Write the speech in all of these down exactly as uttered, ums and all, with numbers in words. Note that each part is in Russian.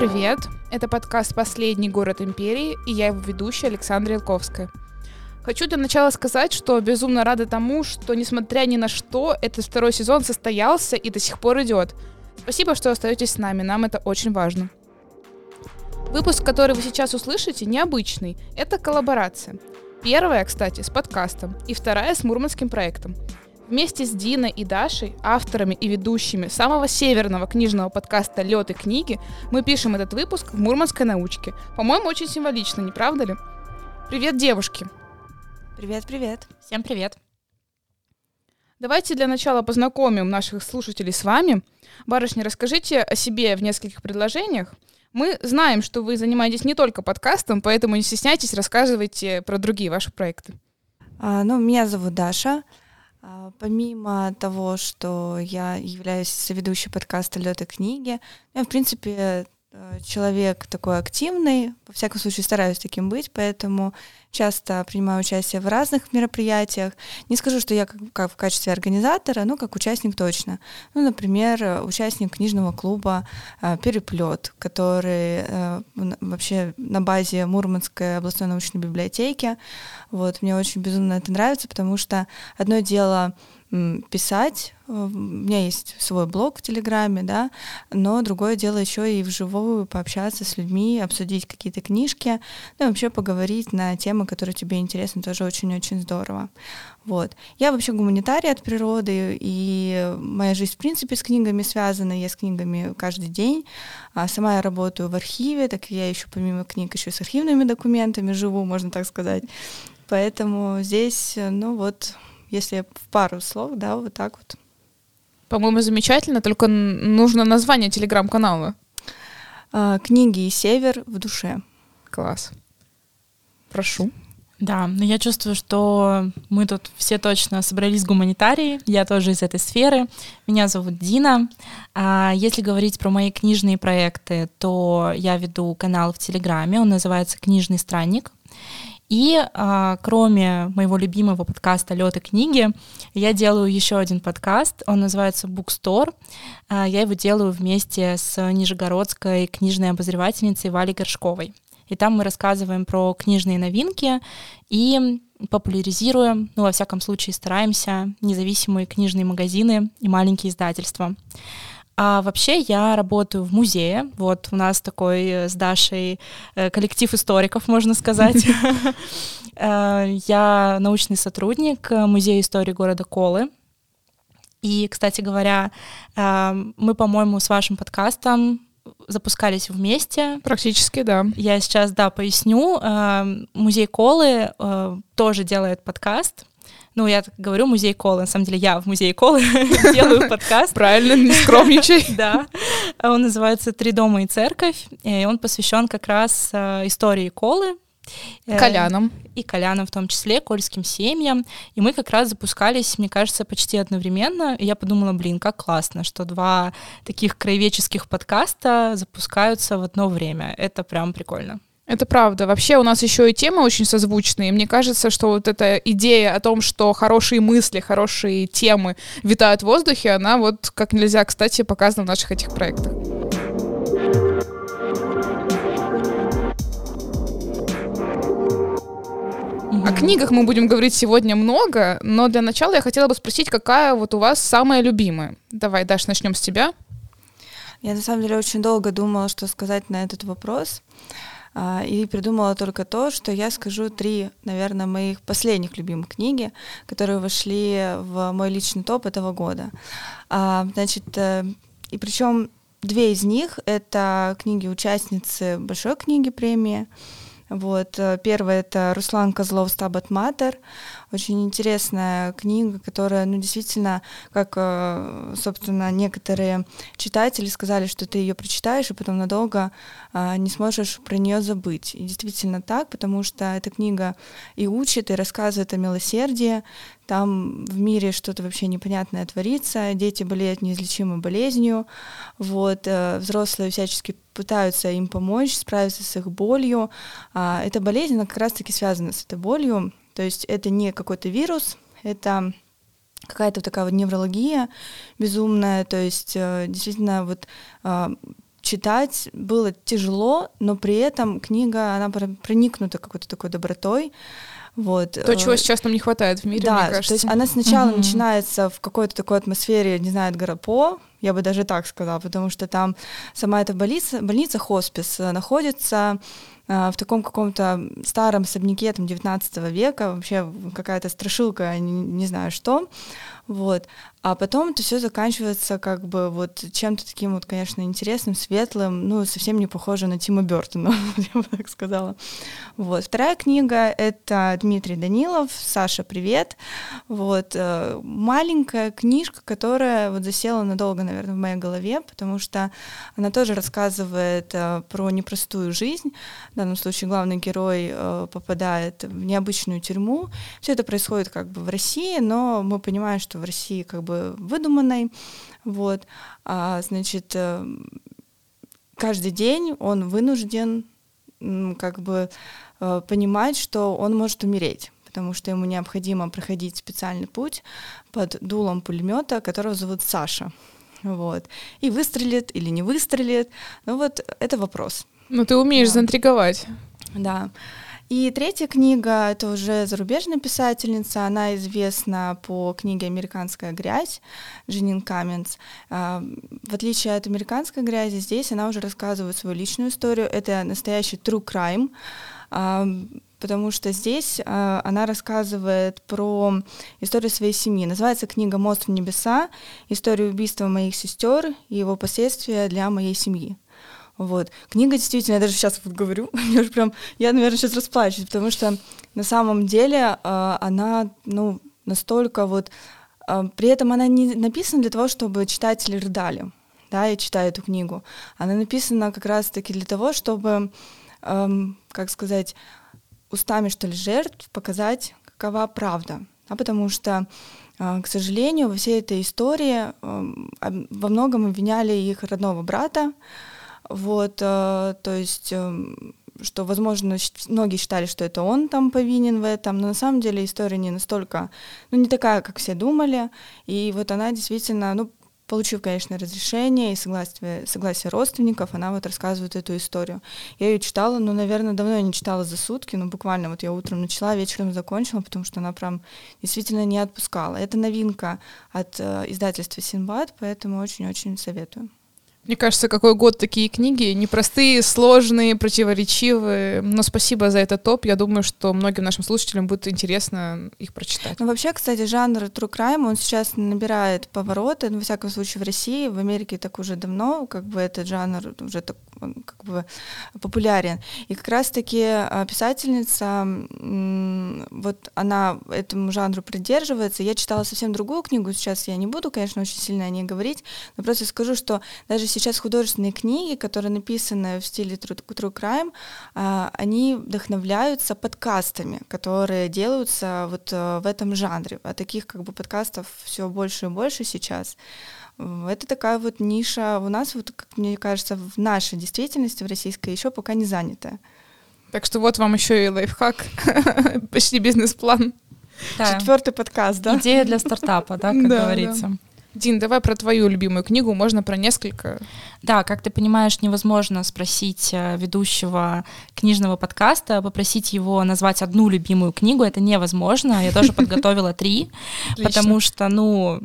привет! Это подкаст «Последний город империи», и я его ведущая Александра Ялковская. Хочу для начала сказать, что безумно рада тому, что, несмотря ни на что, этот второй сезон состоялся и до сих пор идет. Спасибо, что остаетесь с нами, нам это очень важно. Выпуск, который вы сейчас услышите, необычный. Это коллаборация. Первая, кстати, с подкастом, и вторая с мурманским проектом. Вместе с Диной и Дашей, авторами и ведущими самого северного книжного подкаста «Лёд и книги», мы пишем этот выпуск в мурманской научке. По-моему, очень символично, не правда ли? Привет, девушки! Привет-привет! Всем привет! Давайте для начала познакомим наших слушателей с вами. Барышни, расскажите о себе в нескольких предложениях. Мы знаем, что вы занимаетесь не только подкастом, поэтому не стесняйтесь, рассказывайте про другие ваши проекты. А, ну, меня зовут Даша. А, помимо того, что я являюсь соведущей подкаста «Лёд и книги», я, в принципе, человек такой активный, во всяком случае стараюсь таким быть, поэтому часто принимаю участие в разных мероприятиях. Не скажу, что я как, как в качестве организатора, но как участник точно. Ну, например, участник книжного клуба «Переплёт», который вообще на базе Мурманской областной научной библиотеки. Вот, мне очень безумно это нравится, потому что одно дело писать. У меня есть свой блог в Телеграме, да, но другое дело еще и вживую пообщаться с людьми, обсудить какие-то книжки, ну и вообще поговорить на темы, которые тебе интересны, тоже очень-очень здорово. Вот. Я вообще гуманитарий от природы, и моя жизнь, в принципе, с книгами связана, я с книгами каждый день. А сама я работаю в архиве, так я еще помимо книг еще с архивными документами живу, можно так сказать. Поэтому здесь, ну вот... Если в пару слов, да, вот так вот. По-моему, замечательно, только нужно название телеграм-канала. А, «Книги и север в душе». Класс. Прошу. Да, но я чувствую, что мы тут все точно собрались гуманитарии, я тоже из этой сферы. Меня зовут Дина. А если говорить про мои книжные проекты, то я веду канал в Телеграме, он называется «Книжный странник». И а, кроме моего любимого подкаста «Лёд и книги», я делаю еще один подкаст, он называется «Bookstore». А, я его делаю вместе с нижегородской книжной обозревательницей Валей Горшковой. И там мы рассказываем про книжные новинки и популяризируем, ну, во всяком случае, стараемся, независимые книжные магазины и маленькие издательства. А вообще я работаю в музее, вот у нас такой с Дашей коллектив историков, можно сказать. Я научный сотрудник Музея истории города Колы. И, кстати говоря, мы, по-моему, с вашим подкастом запускались вместе. Практически, да. Я сейчас, да, поясню. Музей Колы тоже делает подкаст. Ну, я так говорю, музей Колы. На самом деле, я в музее Колы делаю подкаст. Правильно, не скромничай. Да. Он называется «Три дома и церковь», и он посвящен как раз истории Колы. Колянам. И колянам в том числе, кольским семьям. И мы как раз запускались, мне кажется, почти одновременно. И я подумала, блин, как классно, что два таких краеведческих подкаста запускаются в одно время. Это прям прикольно. Это правда. Вообще у нас еще и темы очень созвучные. Мне кажется, что вот эта идея о том, что хорошие мысли, хорошие темы витают в воздухе, она вот как нельзя, кстати, показана в наших этих проектах. О книгах мы будем говорить сегодня много, но для начала я хотела бы спросить, какая вот у вас самая любимая? Давай, Даш, начнем с тебя. Я на самом деле очень долго думала, что сказать на этот вопрос. И придумала только то, что я скажу три, наверное, моих последних любимых книги, которые вошли в мой личный топ этого года. Значит, и причем две из них — это книги-участницы большой книги премии. Вот. Первая — это Руслан Козлов «Стаббат Матер». Очень интересная книга, которая, ну, действительно, как, собственно, некоторые читатели сказали, что ты ее прочитаешь и потом надолго не сможешь про нее забыть. И действительно так, потому что эта книга и учит, и рассказывает о милосердии. Там в мире что-то вообще непонятное творится, дети болеют неизлечимой болезнью, вот, взрослые всячески пытаются им помочь, справиться с их болью. Эта болезнь, она как раз-таки связана с этой болью, то есть это не какой-то вирус, это какая-то такая вот неврология безумная, то есть действительно вот... читать было тяжело, но при этом книга, она проникнута какой-то такой добротой. Вот. То, чего сейчас нам не хватает в мире, да, мне кажется. То есть она сначала mm-hmm. начинается в какой-то такой атмосфере, не знаю, Гарапо, я бы даже так сказала, потому что там сама эта больница, больница хоспис находится в таком каком-то старом особняке там, девятнадцатого века, вообще какая-то страшилка, не, не знаю что. Вот. А потом это все заканчивается как бы вот чем-то таким вот, конечно, интересным, светлым, ну, совсем не похоже на Тима Бёртона, я бы так сказала. Вот. Вторая книга — это Дмитрий Данилов, «Саша, привет!». Вот. Маленькая книжка, которая вот засела надолго, наверное, в моей голове, потому что она тоже рассказывает про непростую жизнь. В данном случае главный герой э, попадает в необычную тюрьму. Все это происходит как бы в России, но мы понимаем, что в России как бы выдуманной. Вот. А, значит, э, каждый день он вынужден э, как бы э, понимать, что он может умереть, потому что ему необходимо проходить специальный путь под дулом пулемета, которого зовут Саша. Вот. И выстрелит или не выстрелит. Ну вот это вопрос. Ну, ты умеешь да. заинтриговать. Да. И третья книга — это уже зарубежная писательница. Она известна по книге «Американская грязь» Дженин Камминс. В отличие от «Американской грязи», здесь она уже рассказывает свою личную историю. Это настоящий true crime, потому что здесь она рассказывает про историю своей семьи. Называется книга «Мост в небеса. История убийства моих сестер и его последствия для моей семьи». Вот. Книга действительно, я даже сейчас вот говорю, мне уже прям, я, наверное, сейчас расплачусь, потому что на самом деле э, она, ну, настолько вот... Э, при этом она не написана для того, чтобы читатели рыдали, да, я читаю эту книгу. Она написана как раз-таки для того, чтобы, э, как сказать, устами, что ли, жертв показать, какова правда, да, потому что... К сожалению, во всей этой истории во многом обвиняли их родного брата. Вот, то есть, что, возможно, многие считали, что это он там повинен в этом, но на самом деле история не настолько, ну, не такая, как все думали. И вот она действительно, ну, получив, конечно, разрешение и согласие, согласие родственников, она вот рассказывает эту историю. Я ее читала, ну, наверное, давно я не читала за сутки, но буквально вот я утром начала, вечером закончила, потому что она прям действительно не отпускала. Это новинка от э, издательства «Синбад», поэтому очень-очень советую. Мне кажется, какой год такие книги. Непростые, сложные, противоречивые. Но спасибо за этот топ. Я думаю, что многим нашим слушателям будет интересно их прочитать. Ну, вообще, кстати, жанр true crime, он сейчас набирает повороты. Ну, во всяком случае, в России, в Америке так уже давно, как бы этот жанр уже так, он как бы популярен. И как раз-таки писательница, вот она этому жанру придерживается. Я читала совсем другую книгу, сейчас я не буду, конечно, очень сильно о ней говорить, но просто скажу, что даже сейчас художественные книги, которые написаны в стиле true crime, они вдохновляются подкастами, которые делаются вот в этом жанре. А таких как бы подкастов все больше и больше сейчас. Это такая вот ниша у нас, вот, как мне кажется, в нашей действительности, в российской, еще пока не занята. Так что вот вам еще и лайфхак, почти бизнес-план. Да. Четвертый подкаст, да? Идея для стартапа, да, как да, говорится. Да. Дин, давай про твою любимую книгу, можно про несколько. Да, как ты понимаешь, невозможно спросить ведущего книжного подкаста, попросить его назвать одну любимую книгу, это невозможно. Я тоже подготовила три, потому что, ну,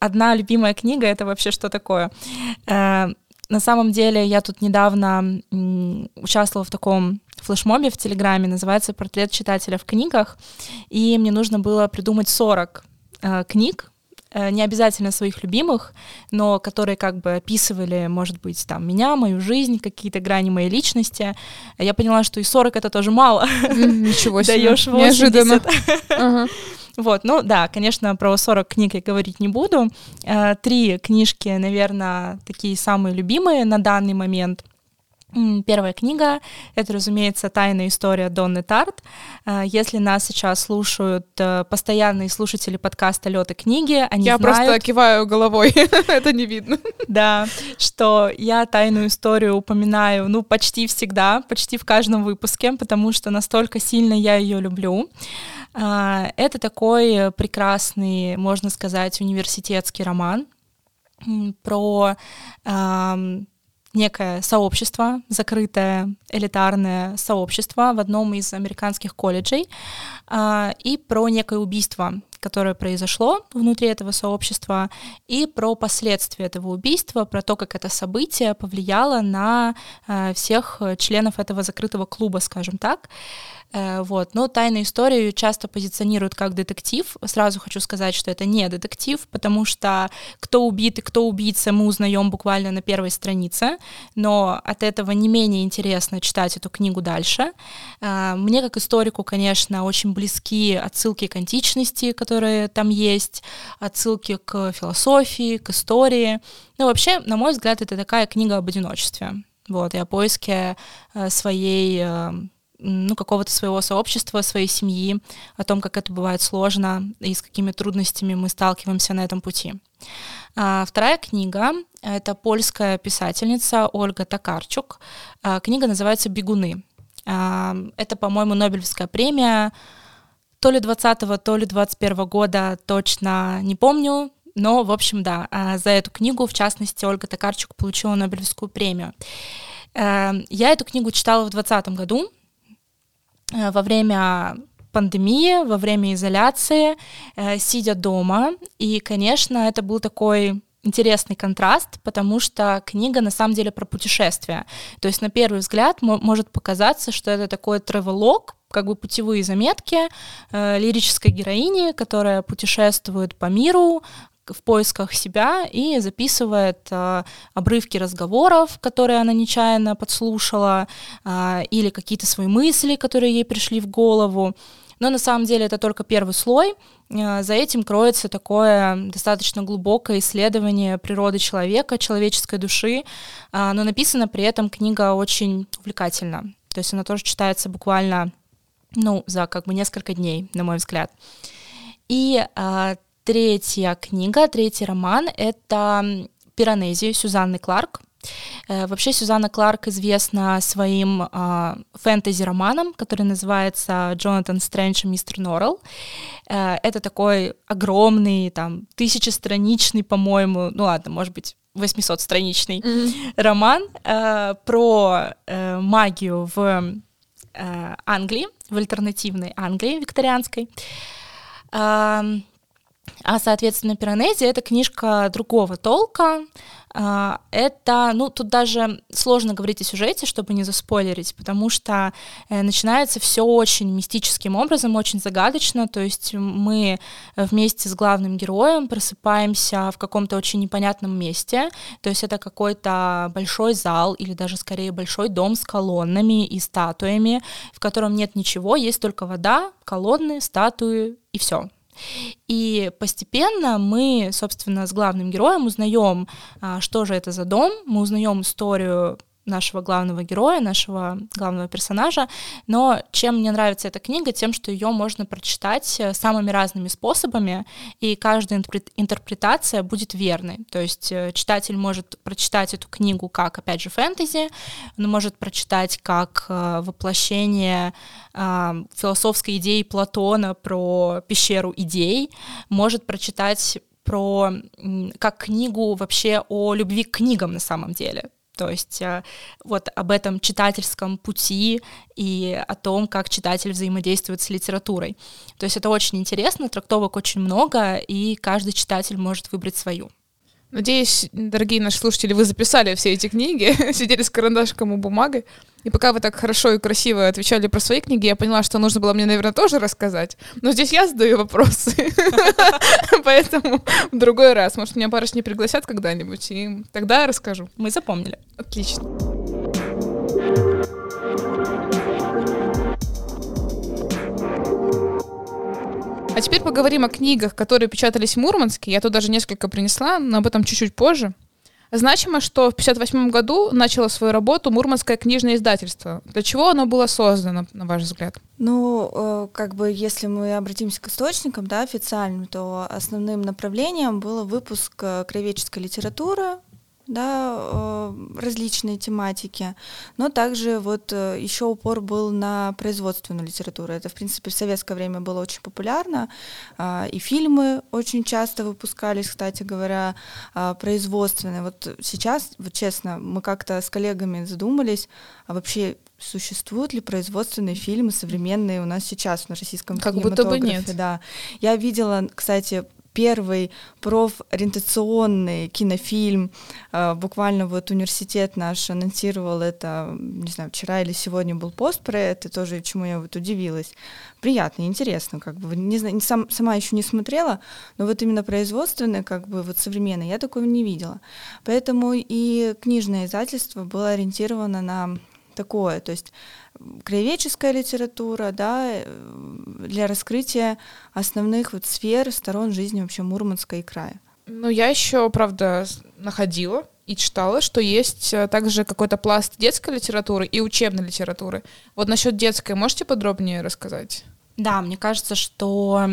одна любимая книга — это вообще что такое? На самом деле я тут недавно участвовала в таком флешмобе в Телеграме, называется «Портрет читателя в книгах», и мне нужно было придумать сорок книг, не обязательно своих любимых, но которые как бы описывали, может быть, там, меня, мою жизнь, какие-то грани моей личности. Я поняла, что и сорок — это тоже мало. Ничего себе, даёшь восемьдесят. Неожиданно. Ага. Вот, ну да, конечно, про сорок книг я говорить не буду. Три книжки, наверное, такие самые любимые на данный момент. Первая книга — это, разумеется, «Тайная история» Донны Тарт. Если нас сейчас слушают постоянные слушатели подкаста «Лёд и книги», они я знают... Я просто киваю головой, это не видно. Да, что я «Тайную историю» упоминаю, ну, почти всегда, почти в каждом выпуске, потому что настолько сильно я ее люблю. Это такой прекрасный, можно сказать, университетский роман про... некое сообщество, закрытое элитарное сообщество в одном из американских колледжей, а, и про некое убийство, которое произошло внутри этого сообщества, и про последствия этого убийства, про то, как это событие повлияло на а, всех членов этого закрытого клуба, скажем так. Вот. Но «Тайную историю» часто позиционируют как детектив. Сразу хочу сказать, что это не детектив, потому что кто убит и кто убийца мы узнаем буквально на первой странице, но от этого не менее интересно читать эту книгу дальше. Мне как историку, конечно, очень близки отсылки к античности, которые там есть, отсылки к философии, к истории. Ну, вообще, на мой взгляд, это такая книга об одиночестве, вот, и о поиске своей... ну, какого-то своего сообщества, своей семьи, о том, как это бывает сложно и с какими трудностями мы сталкиваемся на этом пути. А, вторая книга — это польская писательница Ольга Токарчук. А, книга называется «Бегуны». А, это, по-моему, Нобелевская премия то ли двадцатого, то ли двадцать первого года, точно не помню. Но, в общем, да, а, за эту книгу, в частности, Ольга Токарчук получила Нобелевскую премию. А, я эту книгу читала в двадцатом году, во время пандемии, во время изоляции, сидя дома. И, конечно, это был такой интересный контраст, потому что книга на самом деле про путешествия. То есть на первый взгляд может показаться, что это такой тревелог, как бы путевые заметки лирической героини, которая путешествует по миру в поисках себя и записывает э, обрывки разговоров, которые она нечаянно подслушала, э, или какие-то свои мысли, которые ей пришли в голову. Но на самом деле это только первый слой. Э, за этим кроется такое достаточно глубокое исследование природы человека, человеческой души, э, но написана при этом книга очень увлекательно. То есть она тоже читается буквально, ну, за как бы несколько дней, на мой взгляд. И э, Третья книга, третий роман — это «Пиранезия» Сюзанны Кларк. Вообще Сюзанна Кларк известна своим э, фэнтези-романом, который называется «Джонатан Стрэндж и мистер Норрелл». Э, это такой огромный, там, тысячестраничный, по-моему, ну ладно, может быть, восьмисотстраничный mm-hmm. роман э, про э, магию в э, Англии, в альтернативной Англии викторианской. Э, А, соответственно, «Пиранезия» — это книжка другого толка. Это, ну, тут даже сложно говорить о сюжете, чтобы не заспойлерить, потому что начинается все очень мистическим образом, очень загадочно, то есть мы вместе с главным героем просыпаемся в каком-то очень непонятном месте, то есть это какой-то большой зал или даже скорее большой дом с колоннами и статуями, в котором нет ничего, есть только вода, колонны, статуи и все. И постепенно мы, собственно, с главным героем узнаем, что же это за дом, мы узнаем историю нашего главного героя, нашего главного персонажа. Но чем мне нравится эта книга, тем, что ее можно прочитать самыми разными способами, и каждая интерпретация будет верной. То есть читатель может прочитать эту книгу как, опять же, фэнтези, он может прочитать как воплощение э, философской идеи Платона про пещеру идей, может прочитать про как книгу вообще о любви к книгам на самом деле. То есть вот об этом читательском пути и о том, как читатель взаимодействует с литературой. То есть это очень интересно, трактовок очень много, и каждый читатель может выбрать свою. Надеюсь, дорогие наши слушатели, вы записали все эти книги, сидели с карандашком и бумагой. И пока вы так хорошо и красиво отвечали про свои книги, я поняла, что нужно было мне, наверное, тоже рассказать. Но здесь я задаю вопросы, поэтому в другой раз. Может, меня барышни пригласят когда-нибудь, и тогда я расскажу. Мы запомнили. Отлично. А теперь поговорим о книгах, которые печатались в Мурманске. Я тут даже несколько принесла, но об этом чуть-чуть позже. Значимо, что в пятьдесят восьмом году начало свою работу Мурманское книжное издательство. Для чего оно было создано, на ваш взгляд? Ну, как бы, если мы обратимся к источникам, да, официальным, то основным направлением был выпуск кривеческой литературы, да, различные тематики, но также вот еще упор был на производственную литературу. Это, в принципе, в советское время было очень популярно, и фильмы очень часто выпускались, кстати говоря, производственные. Вот сейчас, вот честно, мы как-то с коллегами задумались, а вообще существуют ли производственные фильмы современные у нас сейчас на российском как кинематографе? Как будто бы нет. Да. Я видела, кстати, первый профориентационный кинофильм, буквально вот университет наш анонсировал это, не знаю, вчера или сегодня был пост про это, тоже чему я вот удивилась. Приятно, интересно, как бы, не знаю, сам, сама еще не смотрела, но вот именно производственное, как бы, вот современное, я такого не видела. Поэтому и книжное издательство было ориентировано на такое, то есть краеведческая литература, да, для раскрытия основных вот сфер, сторон жизни вообще Мурманска и края. Ну, я еще, правда, находила и читала, что есть также какой-то пласт детской литературы и учебной литературы. Вот насчет детской можете подробнее рассказать? Да, мне кажется, что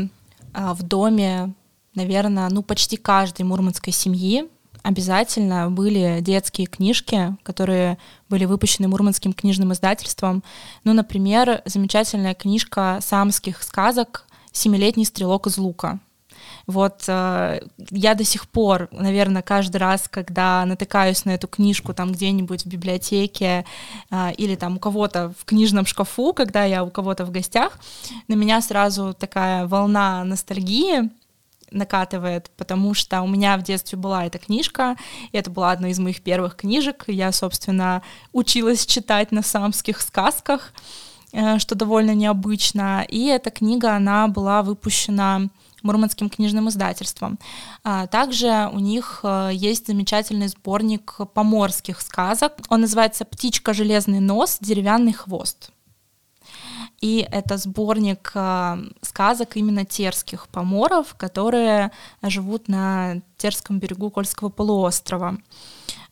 в доме, наверное, ну, почти каждой мурманской семьи обязательно были детские книжки, которые были выпущены Мурманским книжным издательством. Ну, например, замечательная книжка самских сказок «Семилетний стрелок из лука». Вот э, я до сих пор, наверное, каждый раз, когда натыкаюсь на эту книжку там где-нибудь в библиотеке э, или там у кого-то в книжном шкафу, когда я у кого-то в гостях, на меня сразу такая волна ностальгии накатывает, потому что у меня в детстве была эта книжка, и это была одна из моих первых книжек. Я, собственно, училась читать на самских сказках, что довольно необычно. И эта книга, она была выпущена Мурманским книжным издательством. Также у них есть замечательный сборник поморских сказок. Он называется «Птичка, железный нос, деревянный хвост». И это сборник сказок именно терских поморов, которые живут на Терском берегу Кольского полуострова.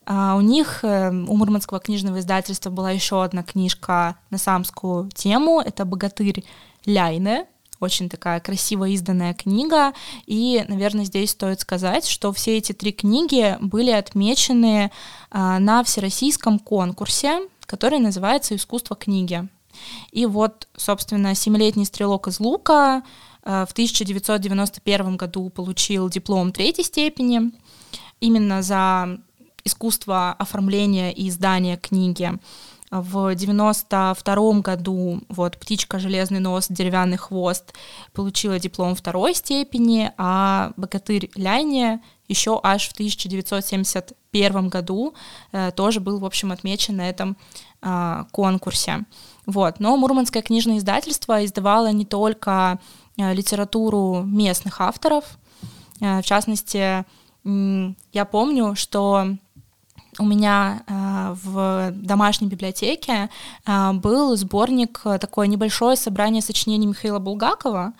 У них, у Мурманского книжного издательства, была еще одна книжка на самскую тему. Это «Богатырь Ляйне». Очень такая красиво изданная книга. И, наверное, здесь стоит сказать, что все эти три книги были отмечены на всероссийском конкурсе, который называется «Искусство книги». И вот, собственно, «Семилетний стрелок из лука» в тысяча девятьсот девяносто первом году получил диплом третьей степени именно за искусство оформления и издания книги. В девяносто втором году вот, «Птичка, железный нос, деревянный хвост» получила диплом второй степени, а «Богатырь Ляйне» еще аж в тысяча девятьсот семьдесят первом году э, тоже был, в общем, отмечен на этом э, конкурсе. Вот. Но Мурманское книжное издательство издавало не только э, литературу местных авторов. Э, в частности, э, я помню, что у меня э, в домашней библиотеке э, был сборник, э, такое небольшое собрание сочинений Михаила Булгакова,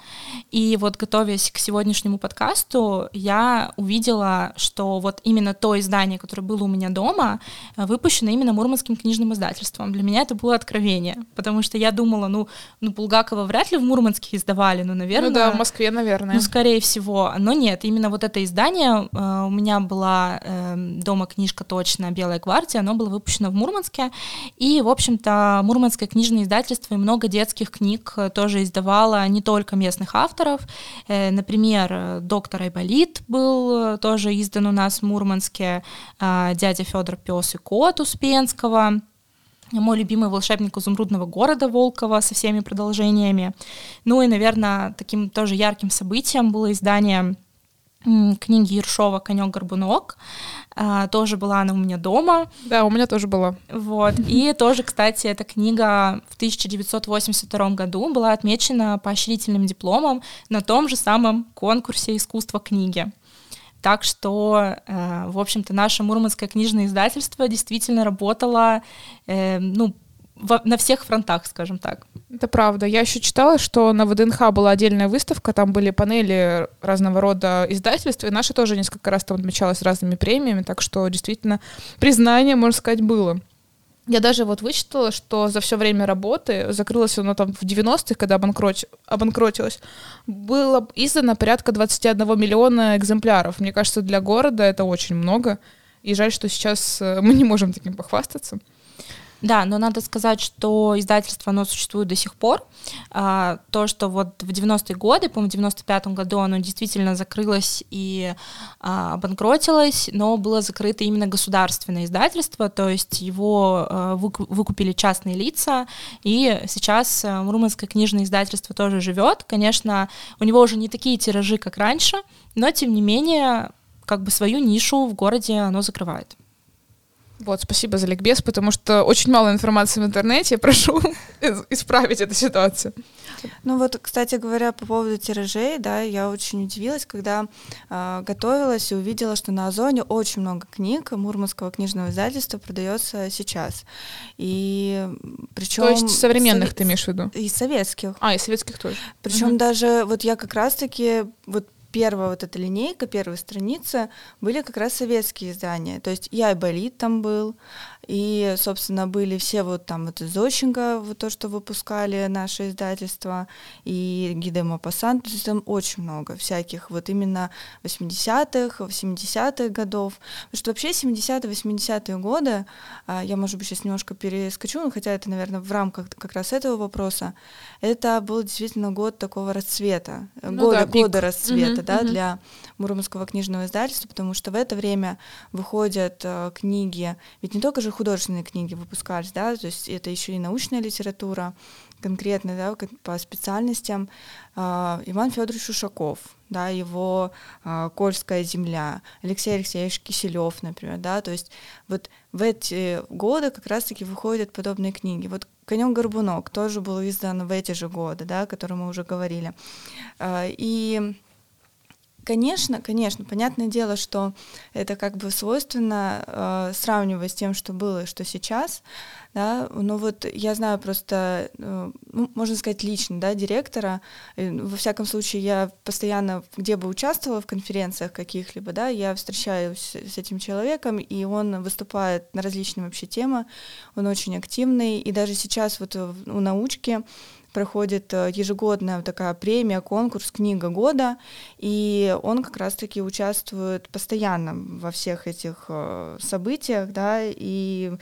и вот, готовясь к сегодняшнему подкасту, я увидела, что вот именно то издание, которое было у меня дома, э, выпущено именно Мурманским книжным издательством. Для меня это было откровение, потому что я думала, ну, ну Булгакова вряд ли в Мурманске издавали, ну, наверное... Ну да, в Москве, наверное. Ну, скорее всего. Но нет, именно вот это издание, э, у меня была э, дома книжка точно «Белая гвардия», оно было выпущено в Мурманске, и, в общем-то, Мурманское книжное издательство и много детских книг тоже издавало не только местных авторов, например, «Доктор Айболит» был тоже издан у нас в Мурманске, «Дядя Федор, пес и кот» Успенского, мой любимый «Волшебник изумрудного города» Волкова со всеми продолжениями. Ну и, наверное, таким тоже ярким событием было издание книги Ершова «Конёк-горбунок». А, тоже была она у меня дома. Да, у меня тоже была. Вот. И тоже, кстати, эта книга в тысяча девятьсот восемьдесят втором году была отмечена поощрительным дипломом на том же самом конкурсе «Искусство книги». Так что, э, в общем-то, наше Мурманское книжное издательство действительно работало, э, ну, Во, на всех фронтах, скажем так. Это правда. Я еще читала, что на ВДНХ была отдельная выставка, там были панели разного рода издательств, и наша тоже несколько раз там отмечалась разными премиями, так что действительно признание, можно сказать, было. Я даже вот вычитала, что за все время работы, закрылось оно там в девяностых, когда обанкротилось, обанкротилось, было издано порядка двадцати одного миллиона экземпляров. Мне кажется, для города это очень много. И жаль, что сейчас мы не можем таким похвастаться. Да, но надо сказать, что издательство, оно существует до сих пор. А, то, что вот в девяностые годы, по-моему, в девяносто пятом году оно действительно закрылось и а, обанкротилось, но было закрыто именно государственное издательство, то есть его а, выкупили частные лица, и сейчас Мурманское книжное издательство тоже живет. Конечно, у него уже не такие тиражи, как раньше, но, тем не менее, как бы свою нишу в городе оно закрывает. Вот, спасибо за ликбез, потому что очень мало информации в интернете, я прошу исправить эту ситуацию. Ну вот, кстати говоря, по поводу тиражей, да, я очень удивилась, когда э, готовилась и увидела, что на Озоне очень много книг Мурманского книжного издательства продается сейчас. И причем... То есть современных со... ты имеешь в виду? И советских. А, и советских тоже. Причем угу. даже, вот я как раз-таки... вот первая вот эта линейка, первая страница, были как раз советские издания. То есть и Айболит там был, и, собственно, были все вот там вот Зощенко, вот то, что выпускали наше издательство, и Гиде Мопассан. То есть там очень много всяких вот именно восьмидесятых, семидесятых годов. Потому что вообще семидесятые, восьмидесятые годы, я, может быть, сейчас немножко перескочу, но хотя это, наверное, в рамках как раз этого вопроса, это был действительно год такого расцвета, ну года, да, года расцвета. Mm-hmm. Да, mm-hmm. для Мурманского книжного издательства, потому что в это время выходят э, книги, ведь не только же художественные книги выпускались, да, то есть это еще и научная литература, конкретно, да, по специальностям, э, Иван Федорович Ушаков, да, его э, «Кольская земля», Алексей Алексеевич Киселев, например, да, то есть вот в эти годы как раз-таки выходят подобные книги. Вот «Конёк-горбунок» тоже был издан в эти же годы, да, о котором мы уже говорили. Э, и Конечно, конечно, понятное дело, что это как бы свойственно э, сравнивать с тем, что было и что сейчас, да, но вот я знаю просто, э, ну, можно сказать, лично, да, директора, э, во всяком случае, я постоянно, где бы участвовала в конференциях каких-либо, да, я встречаюсь с этим человеком, и он выступает на различные вообще темы, он очень активный, и даже сейчас вот у научки проходит ежегодная такая премия, конкурс «Книга года», и он как раз-таки участвует постоянно во всех этих событиях, да, и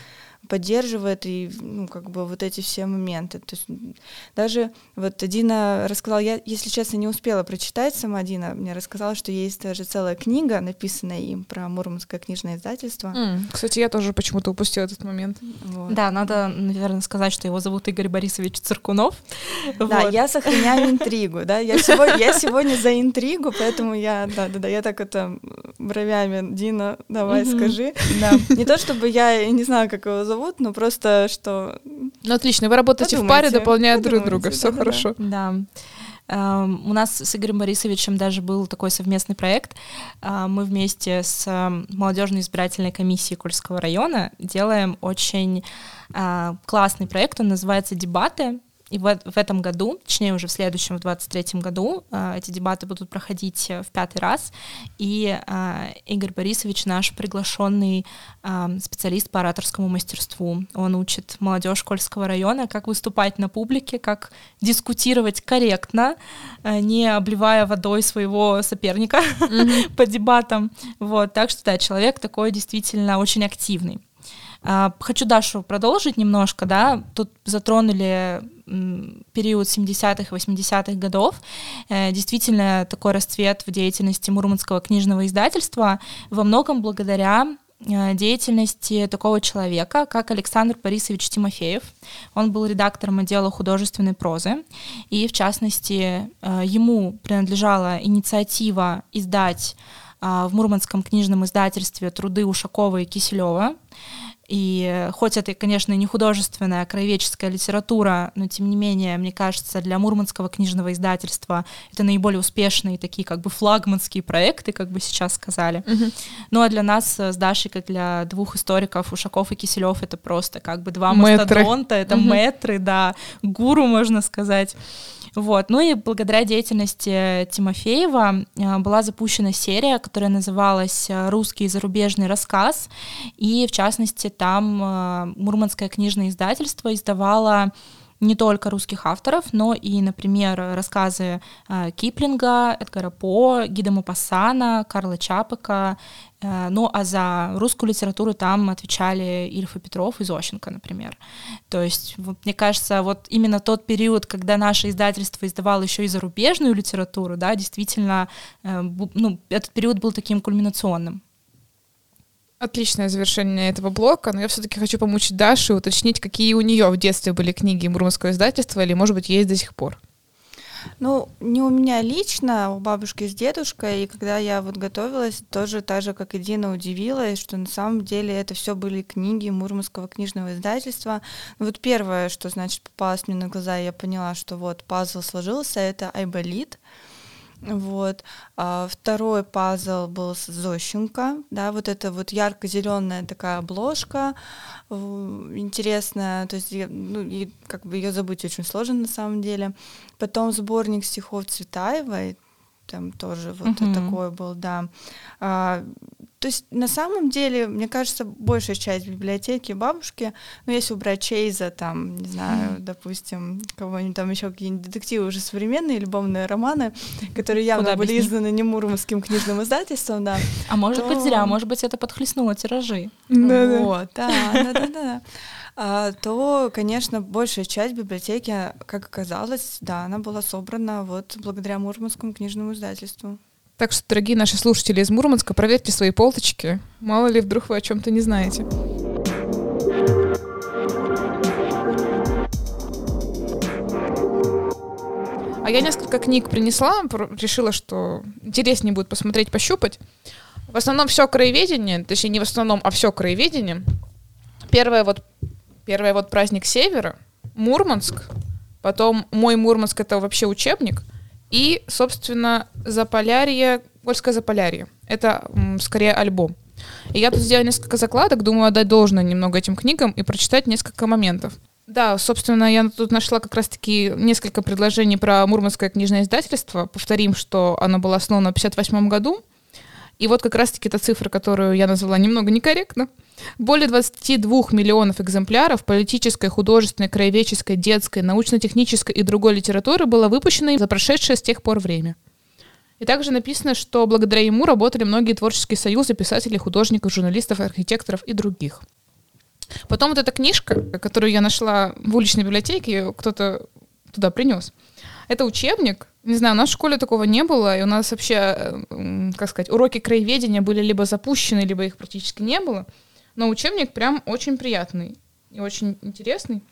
поддерживает, и, ну, как бы вот эти все моменты. То есть даже вот Дина рассказала, я, если честно, не успела прочитать, сама Дина мне рассказала, что есть даже целая книга, написанная им про Мурманское книжное издательство. Mm. Кстати, я тоже почему-то упустила этот момент. Вот. Да, надо, наверное, сказать, что его зовут Игорь Борисович Циркунов. Да, я сохраняю интригу, да, я сегодня за интригу, поэтому я, да-да-да, я так это бровями, Дина, давай скажи. Не то чтобы я не знаю, как его зовут, но просто что... Ну, отлично, вы работаете в паре, дополняя друг друга, все да, хорошо. Да. да. У нас с Игорем Борисовичем даже был такой совместный проект. Мы вместе с молодежной избирательной комиссией Кольского района делаем очень классный проект, он называется «Дебаты». И в, в этом году, точнее уже в следующем, в двадцать третьем году, э, эти дебаты будут проходить в пятый раз, и э, Игорь Борисович наш приглашенный э, специалист по ораторскому мастерству. Он учит молодежь Кольского района, как выступать на публике, как дискутировать корректно, э, не обливая водой своего соперника mm-hmm. по дебатам. Вот, так что да, человек такой действительно очень активный. Хочу Дашу продолжить немножко, да, тут затронули период семидесятых, восьмидесятых годов, действительно такой расцвет в деятельности Мурманского книжного издательства во многом благодаря деятельности такого человека, как Александр Борисович Тимофеев. Он был редактором отдела художественной прозы, и в частности ему принадлежала инициатива издать в Мурманском книжном издательстве труды Ушакова и Киселева. И хоть это, конечно, не художественная, а краеведческая литература, но, тем не менее, мне кажется, для Мурманского книжного издательства это наиболее успешные такие как бы флагманские проекты, как бы сейчас сказали. Mm-hmm. Ну а для нас с Дашей, как для двух историков, Ушаков и Киселев, это просто как бы два мастодонта, это mm-hmm. мэтры, да, гуру, можно сказать. Вот. Ну и благодаря деятельности Тимофеева была запущена серия, которая называлась «Русский зарубежный рассказ», и, в частности, там Мурманское книжное издательство издавало не только русских авторов, но и, например, рассказы Киплинга, Эдгара По, Гида Мопассана, Карла Чапека. Ну, а за русскую литературу там отвечали Ильф и Петров и Зощенко, например. То есть, вот, мне кажется, вот именно тот период, когда наше издательство издавало еще и зарубежную литературу, да, действительно, ну, этот период был таким кульминационным. Отличное завершение этого блока, но я все-таки хочу помучить Дашу и уточнить, какие у нее в детстве были книги Мурманского издательства, или, может быть, есть до сих пор. Ну, не у меня лично, у бабушки с дедушкой, и когда я вот готовилась, тоже так же, как и Дина, удивилась, что на самом деле это все были книги Мурманского книжного издательства. Вот первое, что, значит, попалось мне на глаза, я поняла, что вот пазл сложился, это «Айболит». Вот. А второй пазл был с Зощенко, да, вот это вот ярко-зеленая такая обложка, интересная, то есть, ну, и как бы ее забыть очень сложно на самом деле. Потом сборник стихов Цветаевой, там тоже вот uh-huh. такой был, да. А, то есть на самом деле, мне кажется, большая часть библиотеки бабушки, ну, если убрать Чейза, там, не знаю, допустим, кого-нибудь там еще какие-нибудь детективы уже современные, любовные романы, которые явно Куда были изданы не Мурманским книжным издательством, да. А может то... быть зря, может быть это подхлестнуло тиражи. Да-да. Вот, да-да-да. То, конечно, большая часть библиотеки, как оказалось, да, она была собрана вот благодаря Мурманскому книжному издательству. Так что, дорогие наши слушатели из Мурманска, проверьте свои полочки, мало ли вдруг вы о чем-то не знаете. А я несколько книг принесла, решила, что интереснее будет посмотреть, пощупать. В основном все краеведение, точнее не в основном, а все краеведение. Первое вот Первый вот «Праздник Севера», «Мурманск», потом «Мой Мурманск» — это вообще учебник, и, собственно, «Заполярье», «Кольское Заполярье». Это м, скорее альбом. И я тут сделала несколько закладок, думаю, отдать должное немного этим книгам и прочитать несколько моментов. Да, собственно, я тут нашла как раз-таки несколько предложений про Мурманское книжное издательство. Повторим, что оно было основано в пятьдесят восьмом году. И вот как раз-таки та цифра, которую я назвала немного некорректно. Более двадцати двух миллионов экземпляров политической, художественной, краеведческой, детской, научно-технической и другой литературы было выпущено за прошедшее с тех пор время. И также написано, что благодаря ему работали многие творческие союзы писателей, художников, журналистов, архитекторов и других. Потом вот эта книжка, которую я нашла в уличной библиотеке, кто-то туда принес. Это учебник. Не знаю, у нас в школе такого не было, и у нас вообще, как сказать, уроки краеведения были либо запущены, либо их практически не было. Но учебник прям очень приятный и очень интересный.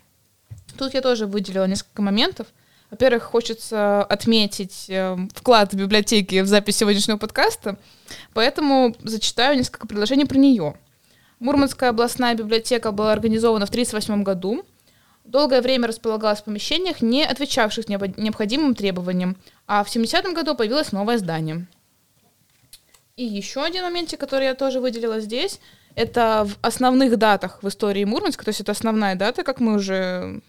Тут я тоже выделила несколько моментов. Во-первых, хочется отметить вклад библиотеки в запись сегодняшнего подкаста, поэтому зачитаю несколько предложений про нее. Мурманская областная библиотека была организована в тысяча девятьсот тридцать восьмом году. Долгое время располагалась в помещениях, не отвечавших необходимым требованиям, а в семидесятом году появилось новое здание. И еще один момент, который я тоже выделила здесь, это в основных датах в истории Мурманска, то есть это основная дата, как мы уже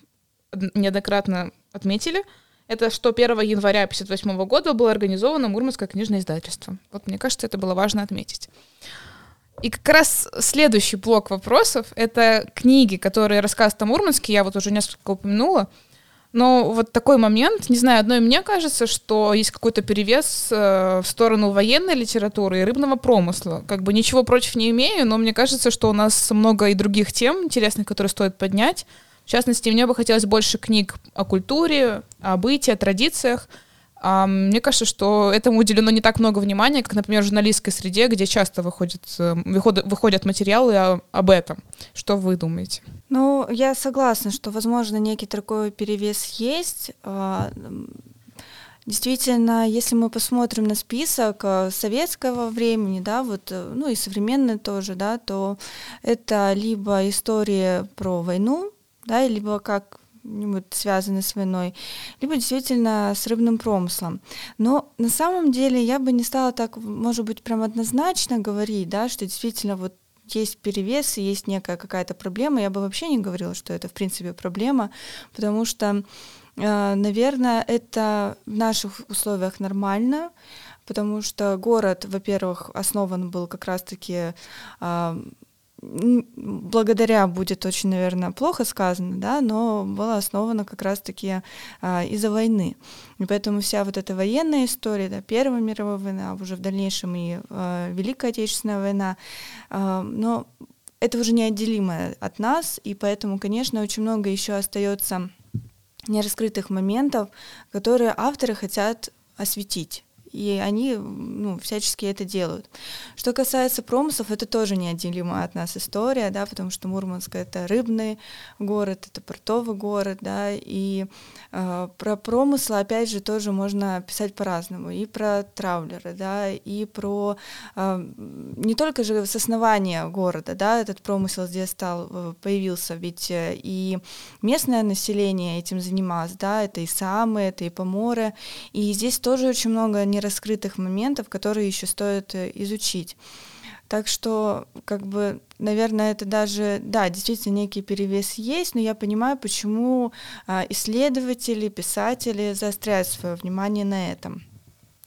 неоднократно отметили, это что первого января тысяча девятьсот пятьдесят восьмого года было организовано Мурманское книжное издательство. Вот мне кажется, это было важно отметить. И как раз следующий блок вопросов — это книги, которые рассказывают о Мурманске, я вот уже несколько упомянула, но вот такой момент, не знаю, одной мне кажется, что есть какой-то перевес э, в сторону военной литературы и рыбного промысла. Как бы ничего против не имею, но мне кажется, что у нас много и других тем интересных, которые стоит поднять. В частности, мне бы хотелось больше книг о культуре, о быте, о традициях. А мне кажется, что этому уделено не так много внимания, как, например, в журналистской среде, где часто выходят, выходят материалы об этом. Что вы думаете? Ну, я согласна, что, возможно, некий такой перевес есть. Действительно, если мы посмотрим на список советского времени, да, вот, ну и современный тоже, да, то это либо история про войну, да, либо как связаны с войной, либо действительно с рыбным промыслом. Но на самом деле я бы не стала так, может быть, прям однозначно говорить, да, что действительно вот есть перевес, есть некая какая-то проблема. Я бы вообще не говорила, что это в принципе проблема, потому что, наверное, это в наших условиях нормально, потому что город, во-первых, основан был как раз-таки благодаря будет очень, наверное, плохо сказано, да, но было основано как раз-таки а, из-за войны. И поэтому вся вот эта военная история, да, Первая мировая война, уже в дальнейшем и а, Великая Отечественная война, а, но это уже неотделимо от нас, и поэтому, конечно, очень много еще остается нераскрытых моментов, которые авторы хотят осветить. И они, ну, всячески это делают. Что касается промыслов, это тоже неотделима от нас история, да, потому что Мурманск — это рыбный город, это портовый город, да, и э, про промыслы, опять же, тоже можно писать по-разному, и про траулеры, да, и про э, не только же с основания города, да, этот промысел здесь стал, появился, ведь и местное население этим занималось, да, это и саамы, это и поморы, и здесь тоже очень много нераскрытых моментов, которые еще стоит изучить. Так что, как бы, наверное, это даже, да, действительно некий перевес есть, но я понимаю, почему исследователи, писатели заостряют свое внимание на этом.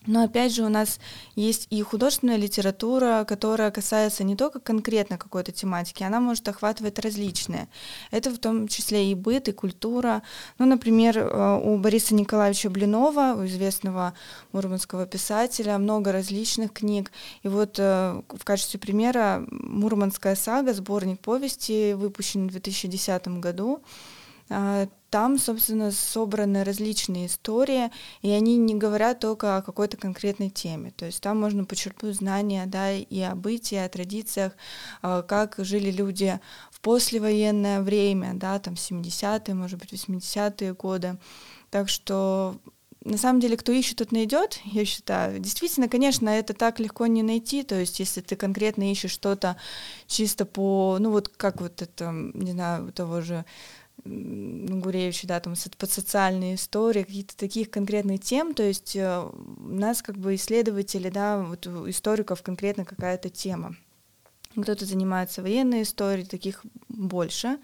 Но опять же у нас есть и художественная литература, которая касается не только конкретно какой-то тематики, она может охватывать различные. Это в том числе и быт, и культура. Ну, например, у Бориса Николаевича Блинова, у известного мурманского писателя, много различных книг. И вот в качестве примера «Мурманская сага», сборник повести, выпущен в две тысячи десятом году. Там, собственно, собраны различные истории, и они не говорят только о какой-то конкретной теме. То есть там можно почерпнуть знания, да, и о бытии, о традициях, как жили люди в послевоенное время, да, там семидесятые, может быть, восьмидесятые годы. Так что на самом деле, кто ищет, тот найдет, я считаю. Действительно, конечно, это так легко не найти. То есть, если ты конкретно ищешь что-то чисто по, ну вот как вот это, не знаю, того же Гуревича, да, там под социальные истории, каких-то таких конкретных тем, то есть у нас как бы исследователи, да, вот у историков конкретно какая-то тема. Кто-то занимается военной историей, таких больше,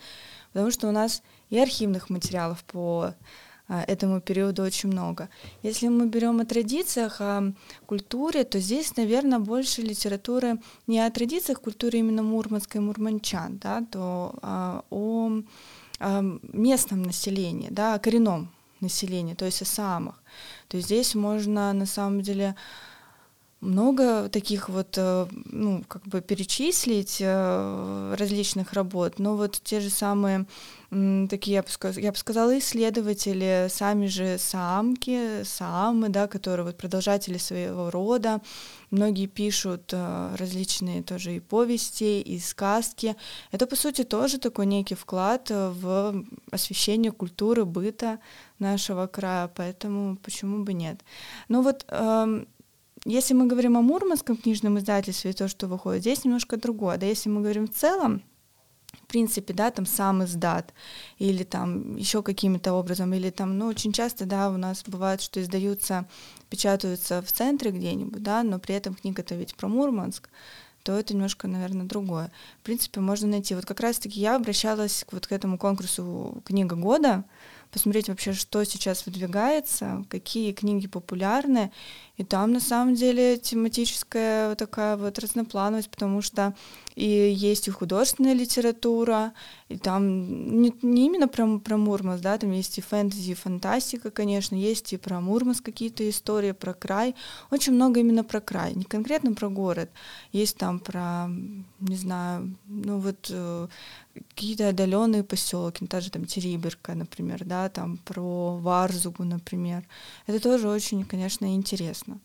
потому что у нас и архивных материалов по этому периоду очень много. Если мы берем о традициях, о культуре, то здесь, наверное, больше литературы не о традициях, культуре именно мурманской, мурманчан, да, то о местном населении, да, о коренном населении, то есть о саамах. То есть здесь можно, на самом деле, много таких вот, ну, как бы перечислить различных работ, но вот те же самые такие, я бы сказала, я бы сказала, исследователи, сами же саамки, саамы, да, которые вот продолжатели своего рода. Многие пишут различные тоже и повести, и сказки. Это, по сути, тоже такой некий вклад в освещение культуры, быта нашего края, поэтому почему бы нет. Ну вот, если мы говорим о Мурманском книжном издательстве и то, что выходит, здесь немножко другое. Да, если мы говорим в целом, в принципе, да, там сам издат, или там еще каким-то образом, или там, ну, очень часто, да, у нас бывает, что издаются, печатаются в центре где-нибудь, да, но при этом книга-то ведь про Мурманск, то это немножко, наверное, другое. В принципе, можно найти. Вот как раз-таки я обращалась вот к этому конкурсу «Книга года», посмотреть вообще, что сейчас выдвигается, какие книги популярны. И там, на самом деле, тематическая такая вот разноплановость, потому что и есть и художественная литература, и там не, не именно про, про Мурманск, да, там есть и фэнтези, и фантастика, конечно, есть и про Мурманск какие-то истории, про край. Очень много именно про край, не конкретно про город. Есть там про, не знаю, ну вот какие-то отдаленные поселки, та же там Териберка, например, да, там про Варзугу, например. Это тоже очень, конечно, интересно.